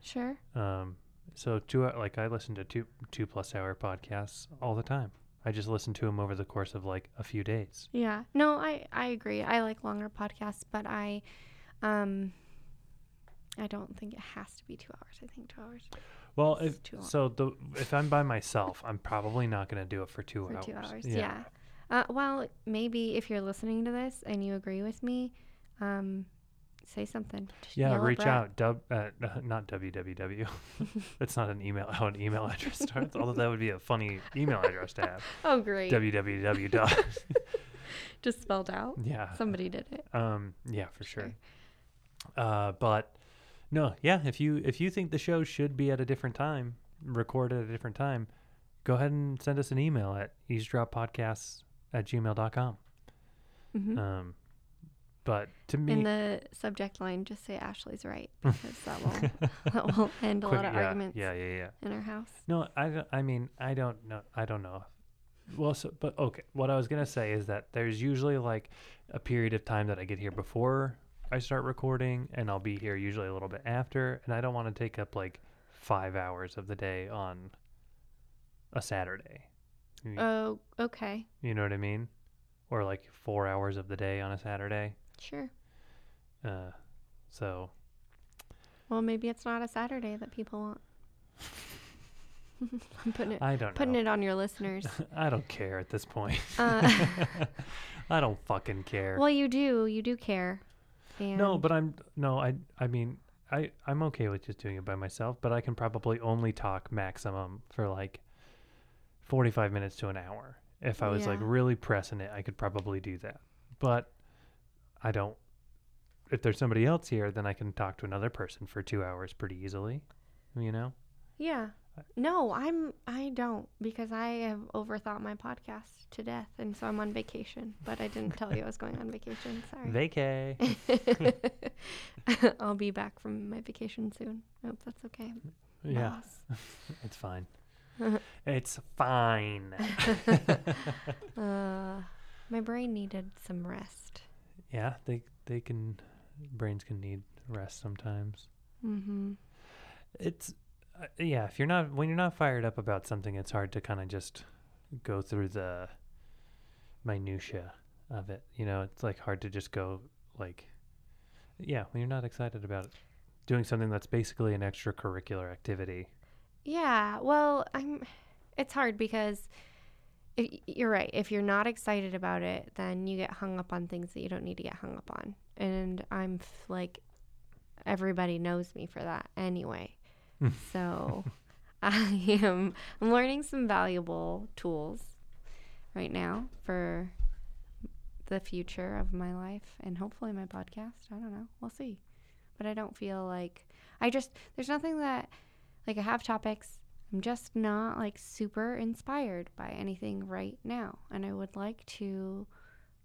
Sure. So I listen to two plus hour podcasts all the time. I just listen to them over the course of, like, a few days. Yeah. No, I agree. I like longer podcasts, but I don't think it has to be 2 hours. I think 2 hours. Well, if I'm by myself, I'm probably not going to do it for 2 hours. 2 hours, yeah. Well, maybe if you're listening to this and you agree with me, say something. Just reach out. Not www. It's not an email. How an email address starts. Although that would be a funny email address to have. Oh, great. www. Just spelled out. Yeah. Somebody did it. Yeah, for sure. But no, yeah, if you think the show should be at a different time, recorded at a different time, go ahead and send us an email at eavesdroppodcasts@gmail.com. But to me, in the subject line, just say Ashley's right, because that will end a lot of arguments. Yeah. In our house. No, I don't know. Well, so, but okay, what I was gonna say is that there's usually, like, a period of time that I get here before I start recording, and I'll be here usually a little bit after, and I don't want to take up, like, 5 hours of the day on a Saturday. Oh, okay. You know what I mean? Or, like, 4 hours of the day on a Saturday. Sure. So. Well, maybe it's not a Saturday that people want. I'm putting it on your listeners. I don't care at this point. I don't fucking care. Well, you do. You do care. And no, but I'm okay with just doing it by myself, but I can probably only talk maximum for, like, 45 minutes to an hour. If I was like really pressing it, I could probably do that. But I don't, if there's somebody else here, then I can talk to another person for 2 hours pretty easily, you know? Yeah. No, I don't, because I have overthought my podcast to death, and so I'm on vacation, but I didn't tell you I was going on vacation. Sorry. Vacay. I'll be back from my vacation soon. I hope that's okay. Yeah. It's fine. It's fine. My brain needed some rest. Yeah, brains can need rest sometimes. It's yeah, when you're not fired up about something, it's hard to kind of just go through the minutia of it. You know, it's, like, hard to just go, like, yeah, when you're not excited about it, doing something that's basically an extracurricular activity. Yeah, well, it's hard because you're right. If you're not excited about it, then you get hung up on things that you don't need to get hung up on. And I'm like, everybody knows me for that anyway. So I'm learning some valuable tools right now for the future of my life and hopefully my podcast. I don't know. We'll see. But I don't feel like there's nothing that, like, I have topics. I'm just not like super inspired by anything right now. And I would like to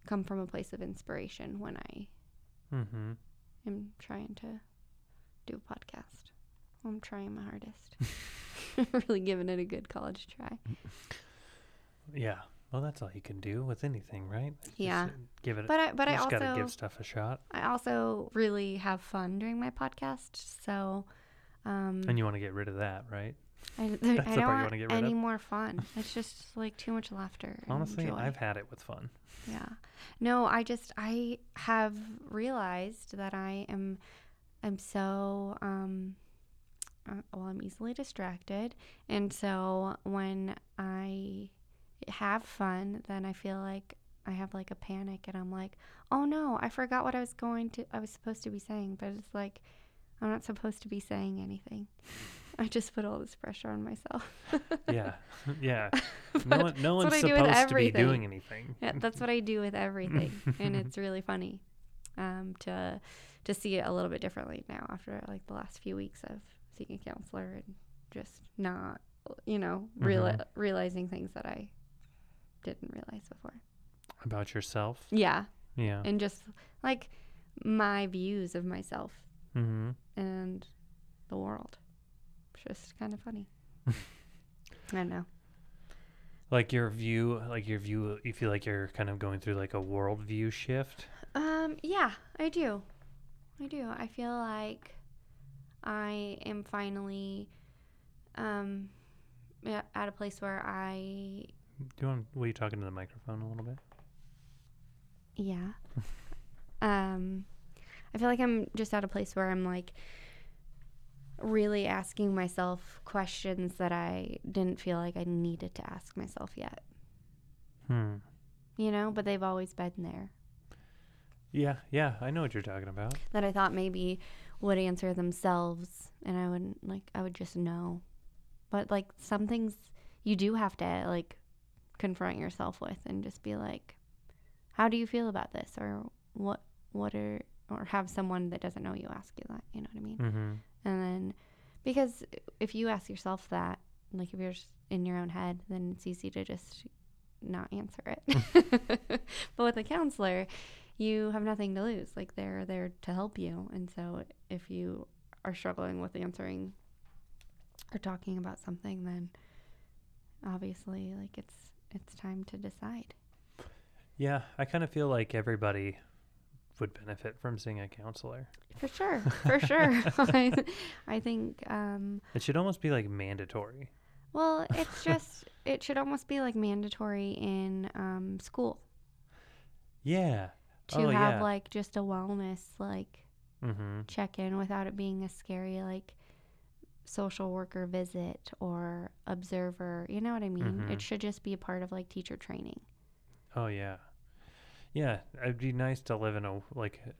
come from a place of inspiration when I am trying to do a podcast. I'm trying my hardest. Really giving it a good college try. Yeah. Well, that's all you can do with anything, right? Yeah. Just give it. But I also got to give stuff a shot. I also really have fun doing my podcast, so. And you want to get rid of that, right? I don't want any more fun. It's just like too much laughter. Honestly, I've had it with fun. Yeah. No, I have realized that I'm so. Well, I'm easily distracted, and so when I have fun, then I feel like I have like a panic and I'm like, oh no, I forgot what I was supposed to be saying, but it's like I'm not supposed to be saying anything. I just put all this pressure on myself. yeah no one's supposed to be doing anything. Yeah, that's what I do with everything. And it's really funny to see it a little bit differently now after like the last few weeks of seeing a counselor and just not realizing things that I didn't realize before about yourself. Yeah And just like my views of myself and the world. It's just kind of funny. I don't know, like your view, you feel like you're kind of going through like a worldview shift. Yeah, I do. I feel like I am finally at a place where I were you talking to the microphone a little bit? Yeah. I feel like I'm just at a place where I'm like really asking myself questions that I didn't feel like I needed to ask myself yet. But they've always been there. Yeah, I know what you're talking about. That I thought maybe would answer themselves, and I wouldn't, like, I would just know. But like some things you do have to like confront yourself with and just be like, how do you feel about this? Or or have someone that doesn't know you ask you that, you know what I mean? And then, because if you ask yourself that, like if you're just in your own head, then it's easy to just not answer it. But with a counselor, you have nothing to lose. Like they're there to help you. And so if you are struggling with answering or talking about something, then obviously like it's time to decide. Yeah, I kind of feel like everybody would benefit from seeing a counselor. For sure. I think it should almost be like mandatory. Well, it's just it should almost be like mandatory in school. Yeah. To have like just a wellness like check-in without it being a scary like social worker visit or observer, you know what I mean? It should just be a part of like teacher training. Yeah, it'd be nice to live in to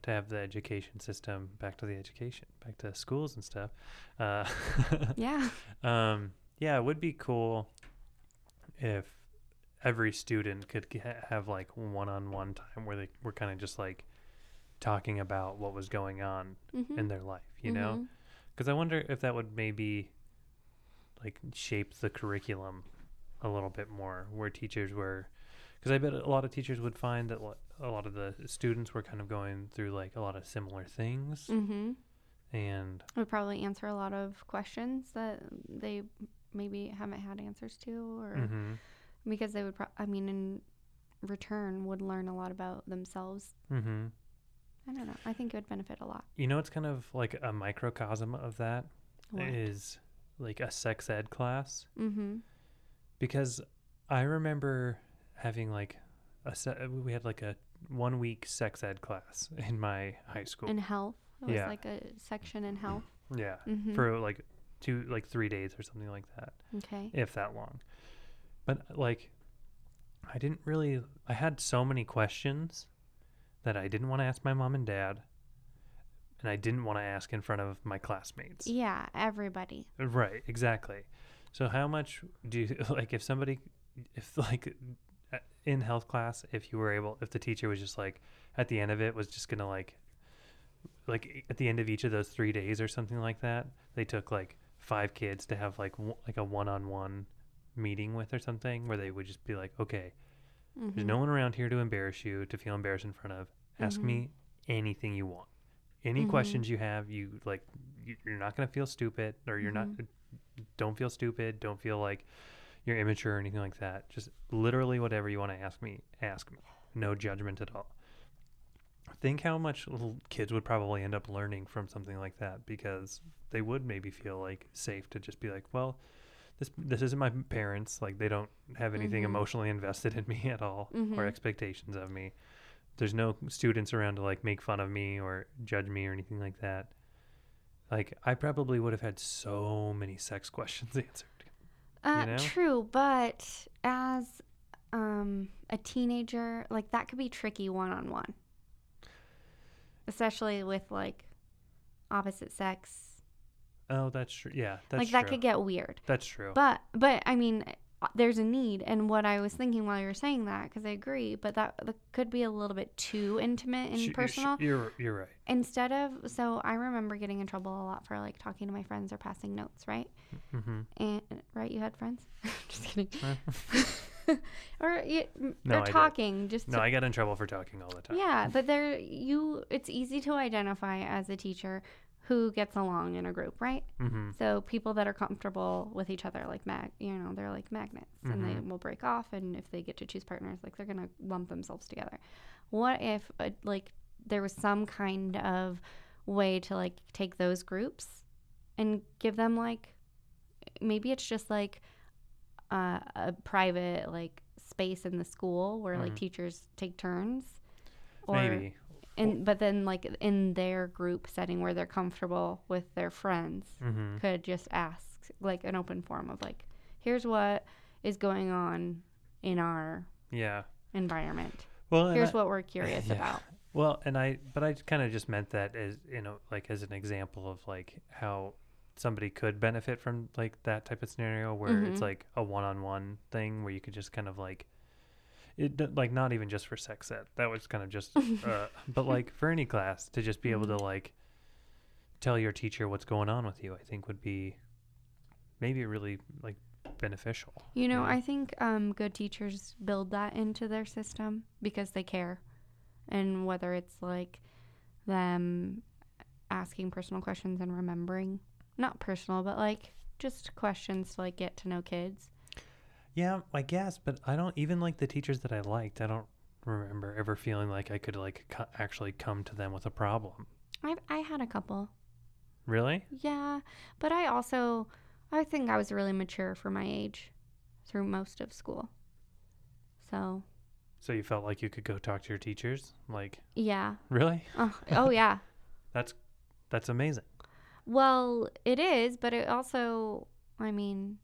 have the education system back to schools and stuff. Yeah. Yeah, it would be cool if every student could have like one-on-one time where they were kind of just like talking about what was going on in their life, you know? Because I wonder if that would maybe like shape the curriculum a little bit more, where teachers were, because I bet a lot of teachers would find that a lot of the students were kind of going through like a lot of similar things, and would probably answer a lot of questions that they maybe haven't had answers to, or because they would, in return, would learn a lot about themselves. I don't know. I think it would benefit a lot. You know, it's kind of like a microcosm of that is like a sex ed class. Because I remember having like we had like a 1 week sex ed class in my high school. In health. It was like a section in health. Yeah. For like 3 days or something like that. Okay. If that long. But like I had so many questions that I didn't want to ask my mom and dad, and I didn't want to ask in front of my classmates. Yeah, everybody. Right, exactly. So how much do you, like, if in health class, if the teacher was just like, at the end of it was just going to like at the end of each of those 3 days or something like that, they took like five kids to have like a one-on-one meeting with or something, where they would just be like, okay, mm-hmm. there's no one around here to embarrass you, to feel embarrassed in front of. Ask mm-hmm. me anything you want. Any mm-hmm. questions you have, you like, you're not going to feel stupid, or you're mm-hmm. not, don't feel stupid. Don't feel like you're immature or anything like that. Just literally whatever you want to ask me. No judgment at all. Think how much little kids would probably end up learning from something like that, because they would maybe feel like safe to just be like, well, this isn't my parents. Like, they don't have anything mm-hmm. emotionally invested in me at all mm-hmm. or expectations of me. There's no students around to like make fun of me or judge me or anything like that. Like, I probably would have had so many sex questions answered. You know? True, but as a teenager, like, that could be tricky one-on-one. Especially with, like, opposite sex. Oh, that's true. Yeah, that's true. Like, that could get weird. That's true. But I mean, there's a need. And what I was thinking while you were saying that, because I agree, but that could be a little bit too intimate and personal. You're right. Instead of, so I remember getting in trouble a lot for, like, talking to my friends or passing notes, right? Mm-hmm. And, right, you had friends? Just kidding. Or they're talking. I got in trouble for talking all the time. Yeah, but it's easy to identify as a teacher who gets along in a group, right? Mm-hmm. So people that are comfortable with each other, like they're like magnets, mm-hmm. and they will break off. And if they get to choose partners, like, they're gonna lump themselves together. What if like there was some kind of way to like take those groups and give them like, maybe it's just like a private like space in the school where mm-hmm. like teachers take turns, or maybe. And, but then, like, in their group setting where they're comfortable with their friends, mm-hmm. could just ask, like, an open forum of, like, here's what is going on in our environment. Well, here's what we're curious about. Well, but I kind of just meant that as, you know, like, as an example of, like, how somebody could benefit from, like, that type of scenario where mm-hmm. it's, like, a one-on-one thing where you could just kind of, like, it, like, not even just for sex ed. That was kind of just, but like for any class to just be able to like tell your teacher what's going on with you, I think would be maybe really like beneficial. You know, I think good teachers build that into their system because they care. And whether it's like them asking personal questions and remembering, not personal, but like just questions to like get to know kids. Yeah, I guess, but I don't even like the teachers that I liked. I don't remember ever feeling like I could like actually come to them with a problem. I had a couple. Really? Yeah, but I think I was really mature for my age through most of school. So you felt like you could go talk to your teachers, like? Yeah. Really? Oh yeah. That's amazing. Well, it is, but it also, I mean,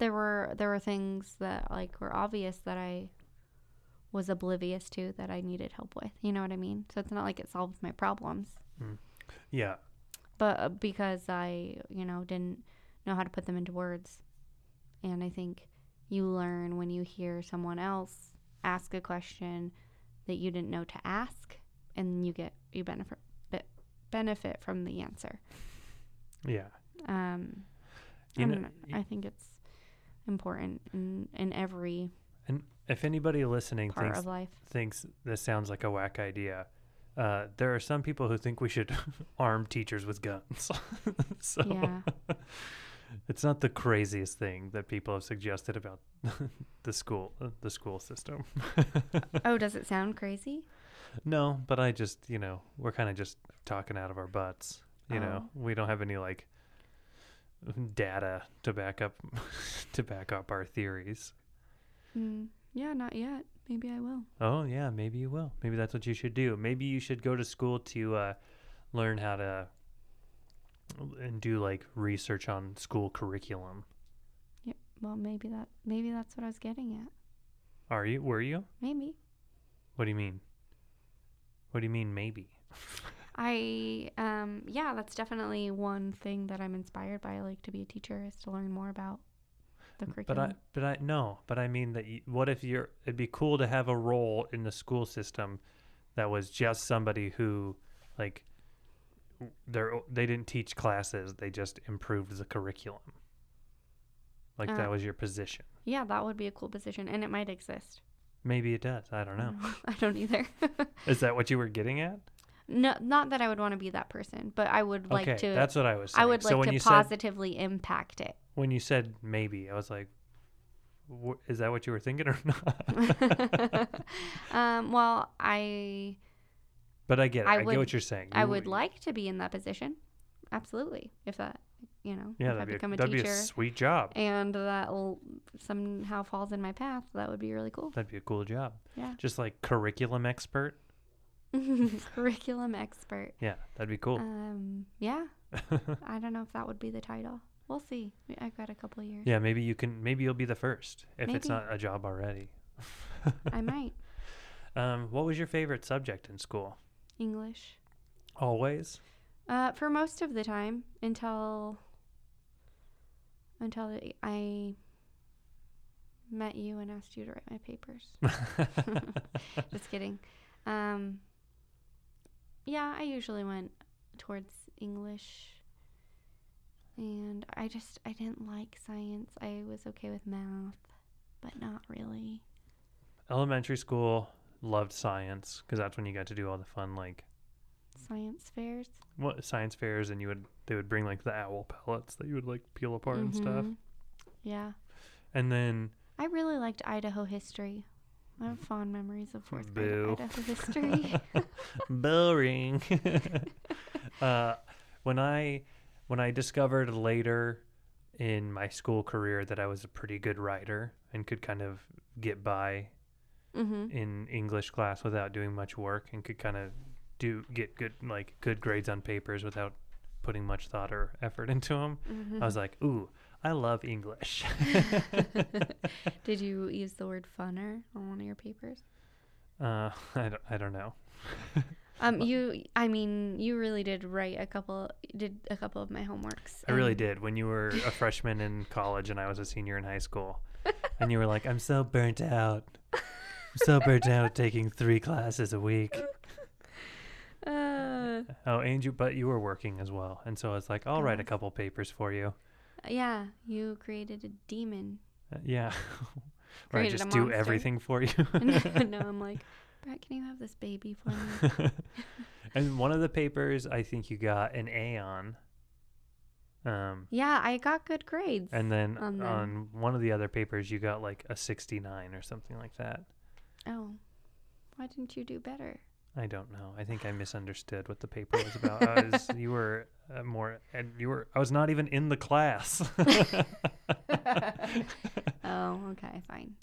there were things that like were obvious that I was oblivious to that I needed help with. You know what I mean? So it's not like it solved my problems. Mm. Yeah. But because I, you know, didn't know how to put them into words. And I think you learn when you hear someone else ask a question that you didn't know to ask, and you benefit from the answer. Yeah. I think it's important in every and if anybody listening thinks this sounds like a whack idea, there are some people who think we should arm teachers with guns. So yeah. It's not the craziest thing that people have suggested about the school system. Oh, does it sound crazy? No, but I just, you know, we're kind of just talking out of our butts. You know, we don't have any like data to back up our theories. Yeah, not yet. Maybe I will. Oh yeah, maybe you will. Maybe that's what you should do. Maybe you should go to school to learn how to and do like research on school curriculum. Yeah, well, maybe that's what I was getting at. Were you? Maybe. What do you mean maybe? I, yeah, that's definitely one thing that I'm inspired by, like, to be a teacher, is to learn more about the curriculum. But I mean that what if it'd be cool to have a role in the school system that was just somebody who, like, they didn't teach classes. They just improved the curriculum. Like that was your position. Yeah, that would be a cool position, and it might exist. Maybe it does. I don't know. I don't either. Is that what you were getting at? No, not that I would want to be that person, but I would like to. That's what I was saying. I would like to positively impact it. When you said maybe, I was like, is that what you were thinking or not? But I get it. I get what you're saying. I would like to be in that position. Absolutely. If that, you know, if I become a teacher. That'd be a sweet job. And that somehow falls in my path. That would be really cool. That'd be a cool job. Yeah. Just like curriculum expert. Curriculum expert. Yeah, that'd be cool. Yeah. I don't know if that would be the title. We'll see. I've got a couple years. Yeah, maybe you'll be the first if it's not a job already. I might. What was your favorite subject in school? English. Always? For most of the time until I met you and asked you to write my papers. Just kidding. Yeah, I usually went towards English, and I didn't like science. I was okay with math, but not really. Elementary school, loved science, because that's when you got to do all the fun, like, science fairs. What science fairs, and they would bring like the owl pellets that you would like peel apart and stuff. Yeah. And then I really liked Idaho history. I have fond memories of fourth grade Idaho history. Boring. When I discovered later in my school career that I was a pretty good writer and could kind of get by in English class without doing much work, and could kind of get good grades on papers without putting much thought or effort into them, I was like, ooh, I love English. Did you use the word funner on one of your papers? I don't know. You really did write a couple of my homeworks. I really did. When you were a freshman in college and I was a senior in high school, and you were like, I'm so burnt out. I'm so burnt out taking 3 classes a week. But you were working as well. And so I was like, I'll write a couple papers for you. Yeah, you created a demon. Yeah. Or I just do everything for you. No, I'm like, Brett, can you have this baby for me? And one of the papers, I think you got an A on. Yeah, I got good grades. And then on one of the other papers, you got like a 69 or something like that. Oh, why didn't you do better? I don't know. I think I misunderstood what the paper was about. I was not even in the class. Oh, okay, fine.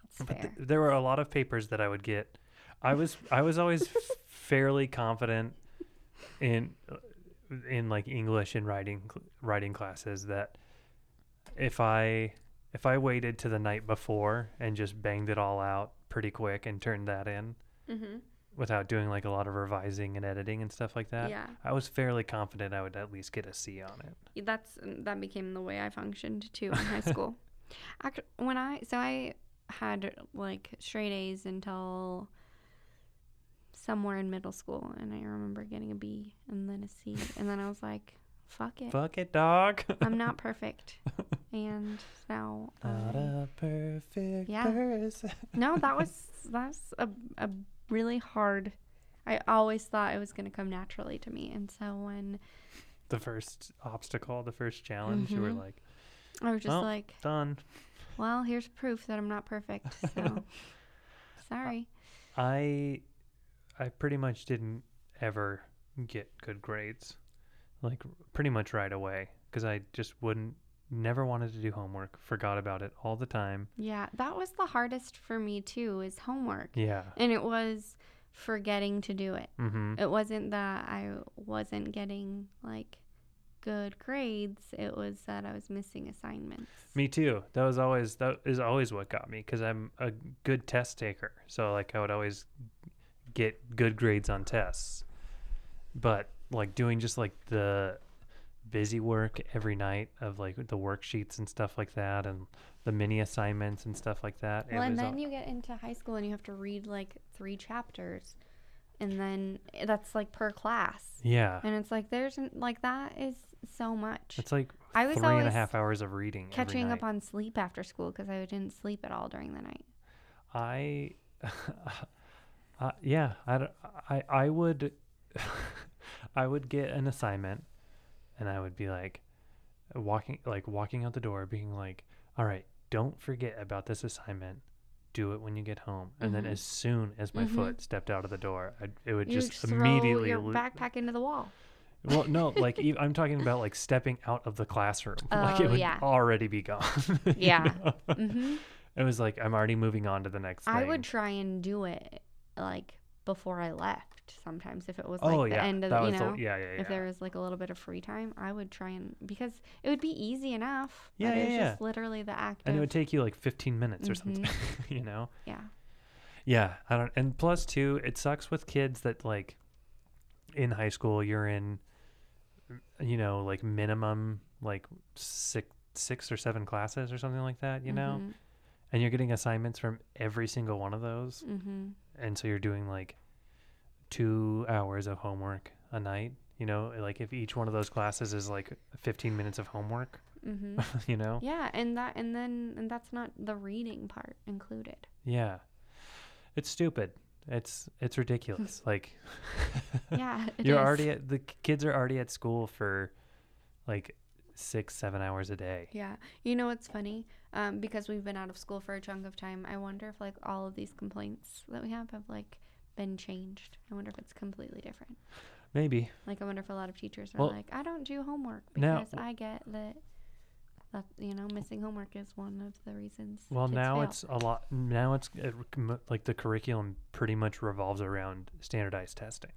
That's fair. There were a lot of papers that I would get. I was always fairly confident in like English and writing classes, that if I waited to the night before and just banged it all out pretty quick and turned that in. Without doing like a lot of revising and editing and stuff like that. Yeah. I was fairly confident I would at least get a C on it. That became the way I functioned too in high school. I had like straight A's until somewhere in middle school, and I remember getting a B and then a C, and then I was like, fuck it. Fuck it, dog. I'm not perfect. And now not a perfect person. No, that's a really hard. I always thought it was going to come naturally to me, and so when the first obstacle, the first challenge, you were like, I was just like, done. Well, here's proof that I'm not perfect. So sorry. I pretty much didn't ever get good grades, like pretty much right away, because I just never wanted to do homework, forgot about it all the time. Yeah, that was the hardest for me too, is homework. Yeah. And it was forgetting to do it. It wasn't that I wasn't getting like good grades, it was that I was missing assignments. Me too. That is always what got me, because I'm a good test taker. So like I would always get good grades on tests. But like doing just like the busy work every night of like the worksheets and stuff like that, and the mini assignments and stuff like that. Well, and then you get into high school and you have to read like 3 chapters and then that's like per class. Yeah. And it's like there's like that is so much. It's like I was 3.5 hours of reading. Catching up on sleep after school because I didn't sleep at all during the night. I would I would get an assignment and I would be like walking out the door being like, all right, don't forget about this assignment. Do it when you get home. And then as soon as my foot stepped out of the door, it would just immediately throw your backpack into the wall. Well, no, like I'm talking about like stepping out of the classroom. Oh, like it would already be gone. Yeah. You know? It was like, I'm already moving on to the next thing. I would try and do it like before I left sometimes if it was like the end of, you know, if there was like a little bit of free time, I would try and, because it would be easy enough. Yeah, yeah, it's just literally the act of, and it would take you like 15 minutes or something, you know? Yeah. Yeah. I don't, and plus too, it sucks with kids that like in high school, you're in, you know, like minimum like six or seven classes or something like that, you know? And you're getting assignments from every single one of those. And so you're doing like 2 hours of homework a night, you know, like if each one of those classes is like 15 minutes of homework, you know? Yeah. And that's not the reading part included. Yeah. It's stupid. It's ridiculous. Like, yeah, you're already the kids are already at school for like 6-7 hours a day. Yeah. You know, it's funny. Because we've been out of school for a chunk of time, I wonder if like all of these complaints that we have like been changed. I wonder if it's completely different. Maybe. Like I wonder if a lot of teachers are like, I don't do homework because I get that you know, missing homework is one of the reasons. Well, now it's a lot. Now it's like the curriculum pretty much revolves around standardized testing.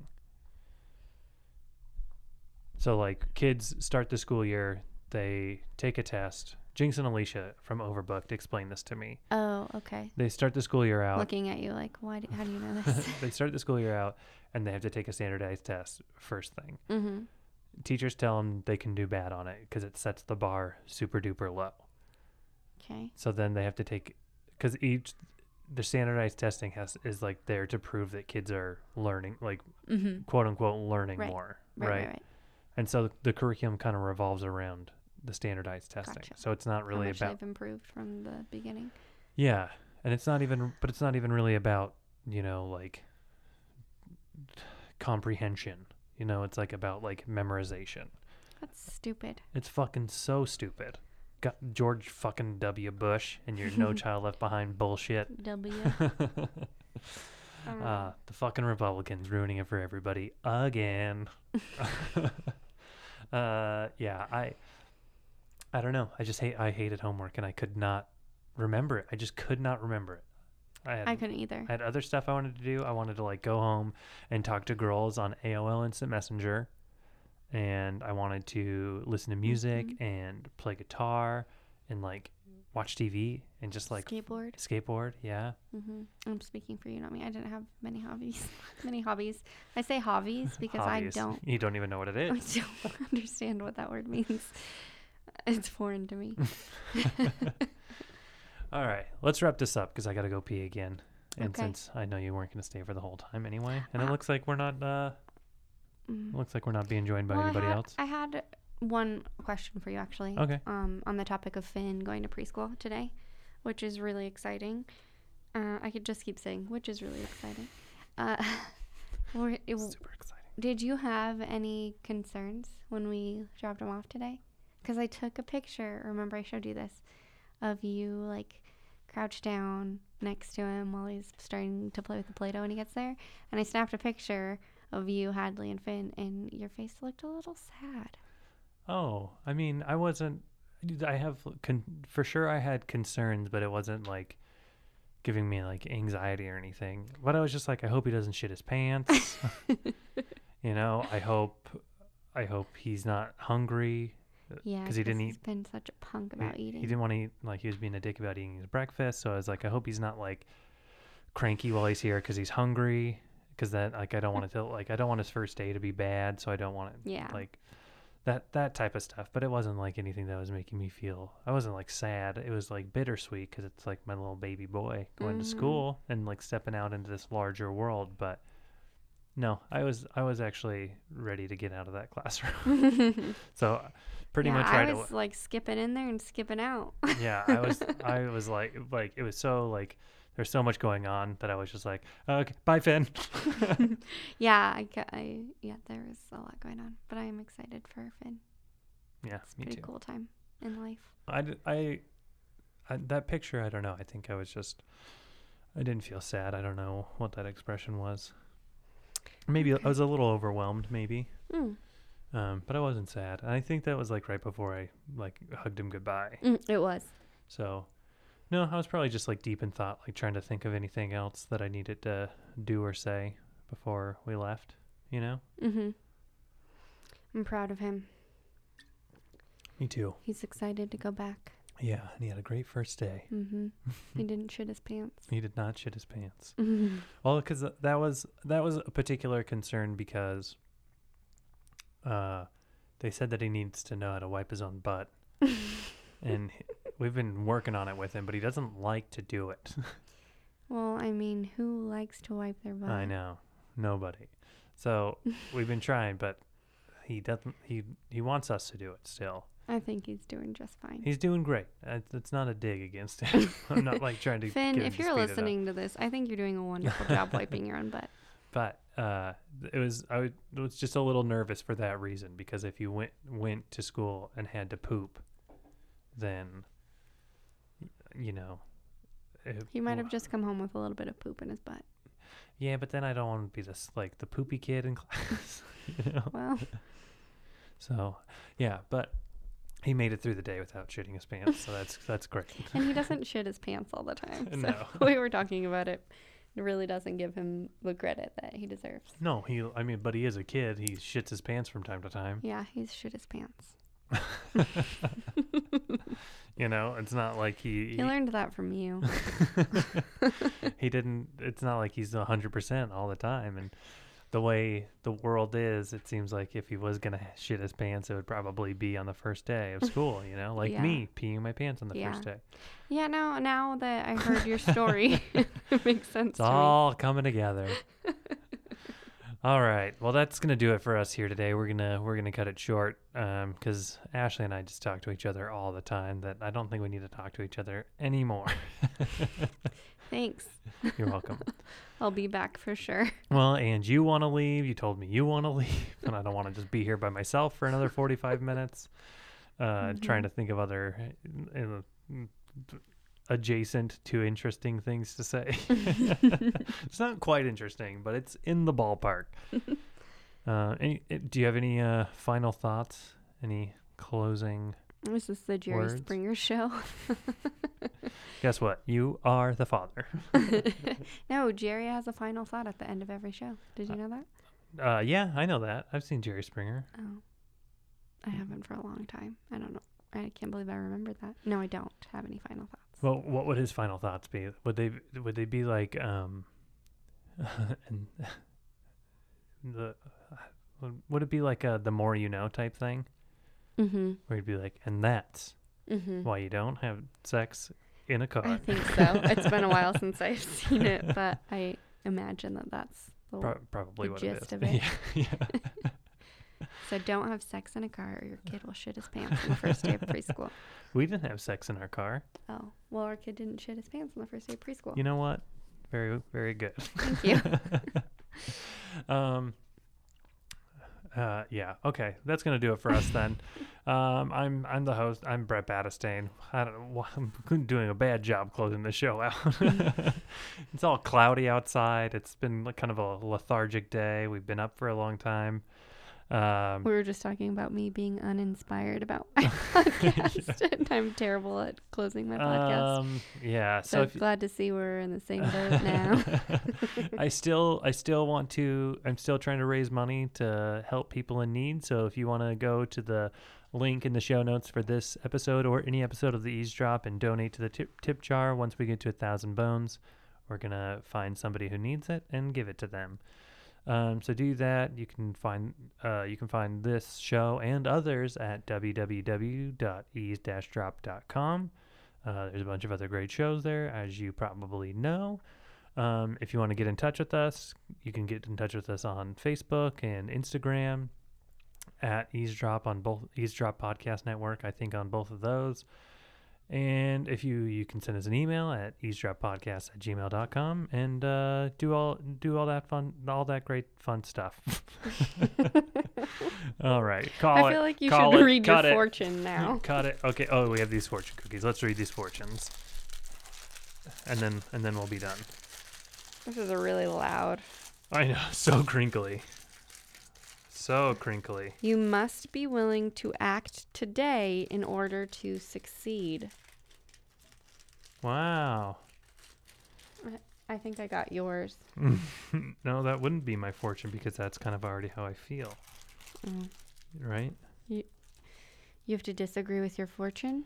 So like kids start the school year, they take a test. Jinx and Alicia from Overbooked explained this to me. Oh, okay. They start the school year out. Looking at you like, how do you know this? They start the school year out, and they have to take a standardized test first thing. Teachers tell them they can do bad on it because it sets the bar super duper low. Okay. So then they have to take, because the standardized testing is like there to prove that kids are learning, like quote unquote learning more. Right. And so the curriculum kind of revolves around the standardized testing. Gotcha. So it's not really about how much they've improved from the beginning. Yeah. And it's not even really about, you know, like comprehension. You know, it's like about like memorization. That's stupid. It's fucking so stupid. Got George fucking W. Bush and your No Child Left Behind bullshit. The fucking Republicans ruining it for everybody again. Yeah, I don't know. I hated homework and I could not remember it. I just could not remember it. I couldn't either. I had other stuff I wanted to do. I wanted to like go home and talk to girls on AOL Instant Messenger. And I wanted to listen to music and play guitar and like watch TV and just like skateboard. Yeah. I'm speaking for you, not me. I didn't have many hobbies. I say hobbies because hobbies. You don't even know what it is. I don't understand what that word means. It's foreign to me. All right, let's wrap this up because I got to go pee again. And since I know you weren't going to stay for the whole time anyway, and it looks like we're not. It looks like we're not being joined by anybody else. I had one question for you actually. Okay. On the topic of Finn going to preschool today, which is really exciting. I could just keep saying which is really exciting. Super exciting. Did you have any concerns when we dropped him off today? Because I took a picture, remember I showed you this, of you, like, crouched down next to him while he's starting to play with the Play-Doh when he gets there. And I snapped a picture of you, Hadley, and Finn, and your face looked a little sad. Oh, I mean, I wasn't, for sure I had concerns, but it wasn't, like, giving me, like, anxiety or anything. But I was just like, I hope he doesn't shit his pants. You know, I hope he's not hungry. Yeah, because he's been such a punk about eating. He didn't want to eat, like he was being a dick about eating his breakfast. So I was like, I hope he's not like cranky while he's here because he's hungry. Because then, like, I don't want his first day to be bad. So I don't want it, like that type of stuff. But it wasn't like anything that was making me feel. I wasn't like sad. It was like bittersweet because it's like my little baby boy going to school and like stepping out into this larger world. But No, I was actually ready to get out of that classroom. So pretty much right away. I was like skipping in there and skipping out. Yeah, I was like it was so like there's so much going on that I was just like, okay, bye, Finn. Yeah, there was a lot going on, but I am excited for Finn. Yeah, it's me too. It's a pretty cool time in life. I that picture, I don't know. I think I was just, I didn't feel sad. I don't know what that expression was. Maybe I was a little overwhelmed, maybe. Mm. But I wasn't sad. And I think that was like right before I like hugged him goodbye. It was. So, no, I was probably just like deep in thought, like trying to think of anything else that I needed to do or say before we left, you know? Mm-hmm. I'm proud of him. Me too. He's excited to go back. Yeah, and he had a great first day. Mm-hmm. He didn't shit his pants. He did not shit his pants. Mm-hmm. Well, because that was a particular concern because they said that he needs to know how to wipe his own butt. And we've been working on it with him, but he doesn't like to do it. Well, I mean, who likes to wipe their butt? I know. Nobody. So we've been trying, but he doesn't. He wants us to do it still. I think he's doing just fine. He's doing great. It's not a dig against him. I'm not like trying to Finn, get him if to you're listening to this, I think you're doing a wonderful job wiping your own butt. But I was just a little nervous for that reason, because if you went to school and had to poop, then, you know. He might have just come home with a little bit of poop in his butt. Yeah, but then I don't want to be this, like, the poopy kid in class. You know? Well. So, yeah, but. He made it through the day without shitting his pants, so that's great. And he doesn't shit his pants all the time. So no. We were talking about it. It really doesn't give him the credit that he deserves. No, but he is a kid. He shits his pants from time to time. Yeah, he's shit his pants. You know, it's not like he learned that from you. He didn't. It's not like he's 100% all the time, and. The way the world is, it seems like if he was going to shit his pants, it would probably be on the first day of school, you know? Like me, peeing my pants on the first day. Yeah, no, now that I heard your story, it makes sense It's to all me. Coming together. All right. Well, that's going to do it for us here today. We're gonna cut it short because Ashley and I just talk to each other all the time that I don't think we need to talk to each other anymore. Thanks. You're welcome. I'll be back for sure. Well, and you want to leave. You told me you want to leave, and I don't want to just be here by myself for another 45 minutes trying to think of other adjacent to interesting things to say. It's not quite interesting, but it's in the ballpark. Do you have any final thoughts? Any closing? This is the Jerry Springer show. Guess what? You are the father. No, Jerry has a final thought at the end of every show. Did you know that? Yeah, I know that. I've seen Jerry Springer. Oh. I haven't for a long time. I don't know. I can't believe I remembered that. No, I don't have any final thoughts. Well, what would his final thoughts be? Would they be like would it be like a the more you know type thing? Mm-hmm. Where you'd be like, and that's why you don't have sex in a car. I think so. It's been a while since I've seen it, but I imagine that's the probably the what gist it is. Of it. Yeah. So don't have sex in a car, or your kid will shit his pants on the first day of preschool. We didn't have sex in our car. Oh, well, our kid didn't shit his pants on the first day of preschool. You know what? Very, very good. Thank you. Yeah. Okay. That's going to do it for us then. I'm the host. I'm Brett Badostain. I don't know. I'm doing a bad job closing the show out. It's all cloudy outside. It's been kind of a lethargic day. We've been up for a long time. We were just talking about me being uninspired about my podcast. And I'm terrible at closing my podcast. Yeah. So I'm glad to see we're in the same boat now. I still want to, I'm still trying to raise money to help people in need. So if you want to go to the link in the show notes for this episode or any episode of the Eavesdrop and donate to the tip jar, once we get to 1,000 bones, we're going to find somebody who needs it and give it to them. So do that. You can find this show and others at www.ease-drop.com. There's a bunch of other great shows there, as you probably know. If you want to get in touch with us, you can get in touch with us on Facebook and Instagram at Eavesdrop on both Eavesdrop Podcast Network, I think on both of those. And if you can send us an email at eavesdroppodcast@gmail.com and do all that great fun stuff. All right. I feel like you should read your fortune now. Cut it. Okay. Oh, we have these fortune cookies. Let's read these fortunes. And then we'll be done. This is a really loud. I know. So crinkly. So crinkly. You must be willing to act today in order to succeed. Wow. I think I got yours. No, that wouldn't be my fortune because that's kind of already how I feel. Mm. Right? You have to disagree with your fortune?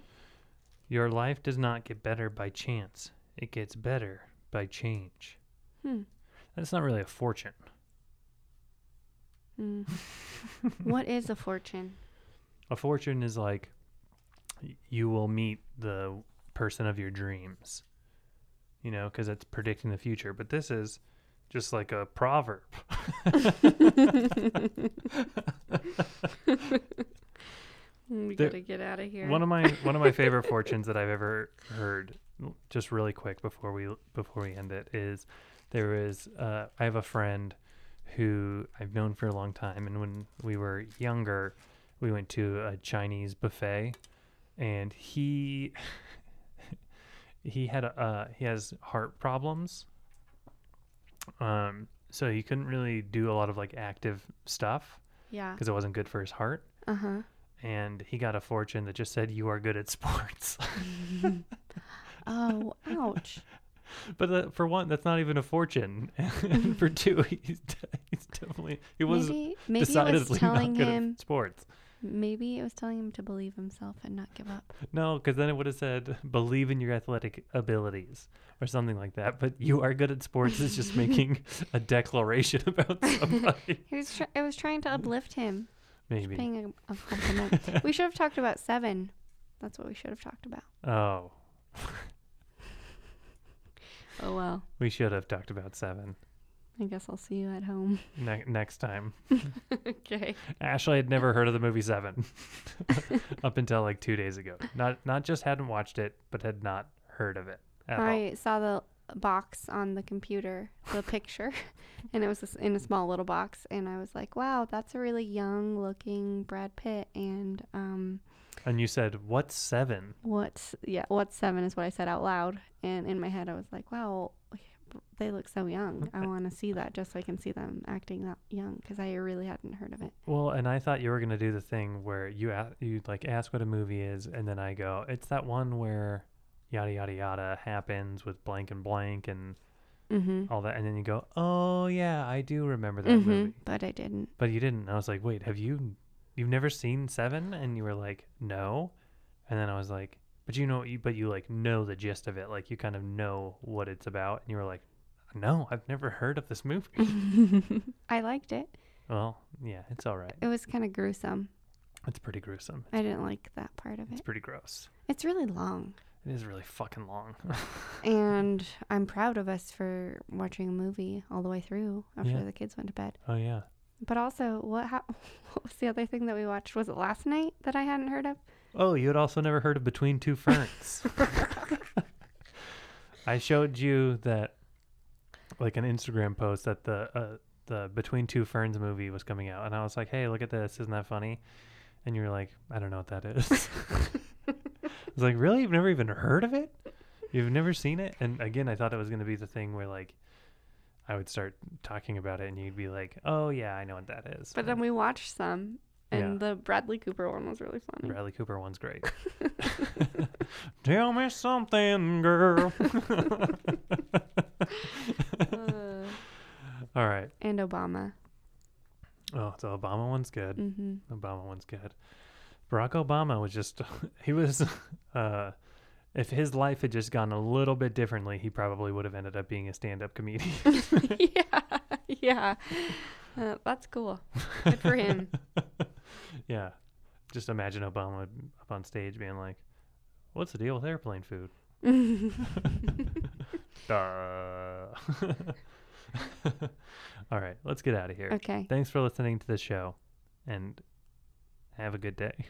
Your life does not get better by chance. It gets better by change. That's not really a fortune. What is a fortune? A fortune is like you will meet the person of your dreams, you know, because it's predicting the future. But this is just like a proverb. We gotta get out of here. One of my favorite fortunes that I've ever heard, just really quick before we end it, is there is I have a friend who I've known for a long time, and when we were younger, we went to a Chinese buffet, and he has heart problems, so he couldn't really do a lot of like active stuff, yeah, because it wasn't good for his heart. Uh-huh. And he got a fortune that just said, "You are good at sports." Oh, ouch. But for one, that's not even a fortune. And for two, he's definitely, he was maybe decidedly was telling not good him, at sports. Maybe it was telling him to believe himself and not give up. No, because then it would have said, believe in your athletic abilities or something like that. But you are good at sports is just making a declaration about somebody. It was trying to uplift him. Maybe. A compliment. We should have talked about 7. That's what we should have talked about. Oh. Oh, well. We should have talked about 7. I guess I'll see you at home. Next time. Okay. Ashley had never heard of the movie 7 up until like 2 days ago. Not just hadn't watched it, but had not heard of it at all. I saw the box on the computer, the picture, and it was in a small little box. And I was like, wow, that's a really young looking Brad Pitt. And you said, what's 7? What's 7 is what I said out loud. And in my head, I was like, wow, they look so young. I want to see that just so I can see them acting that young because I really hadn't heard of it. Well, and I thought you were going to do the thing where you like ask what a movie is. And then I go, it's that one where yada, yada, yada happens with blank and blank and all that. And then you go, oh, yeah, I do remember that movie. But I didn't. But you didn't. I was like, wait, have you... You've never seen 7? And you were like, no. And then I was like, but you like know the gist of it. Like you kind of know what it's about. And you were like, no, I've never heard of this movie. I liked it. Well, yeah, it's all right. It was kind of gruesome. It's pretty gruesome. I didn't like that part of it. It's pretty gross. It's really long. It is really fucking long. And I'm proud of us for watching a movie all the way through after the kids went to bed. Oh, yeah. But also, what was the other thing that we watched? Was it last night that I hadn't heard of? Oh, you had also never heard of Between Two Ferns. I showed you that, like an Instagram post that the Between Two Ferns movie was coming out. And I was like, hey, look at this. Isn't that funny? And you were like, I don't know what that is. I was like, really? You've never even heard of it? You've never seen it? And again, I thought it was going to be the thing where like, I would start talking about it and you'd be like, oh, yeah, I know what that is. But then we watched some and the Bradley Cooper one was really funny. Bradley Cooper one's great. Tell me something, girl. All right. And Obama. Oh, so Obama one's good. Obama one's good. Barack Obama was just, he was... if his life had just gone a little bit differently, he probably would have ended up being a stand-up comedian. Yeah. That's cool. Good for him. Yeah. Just imagine Obama up on stage being like, what's the deal with airplane food? All right, let's get out of here. Okay. Thanks for listening to the show, and have a good day.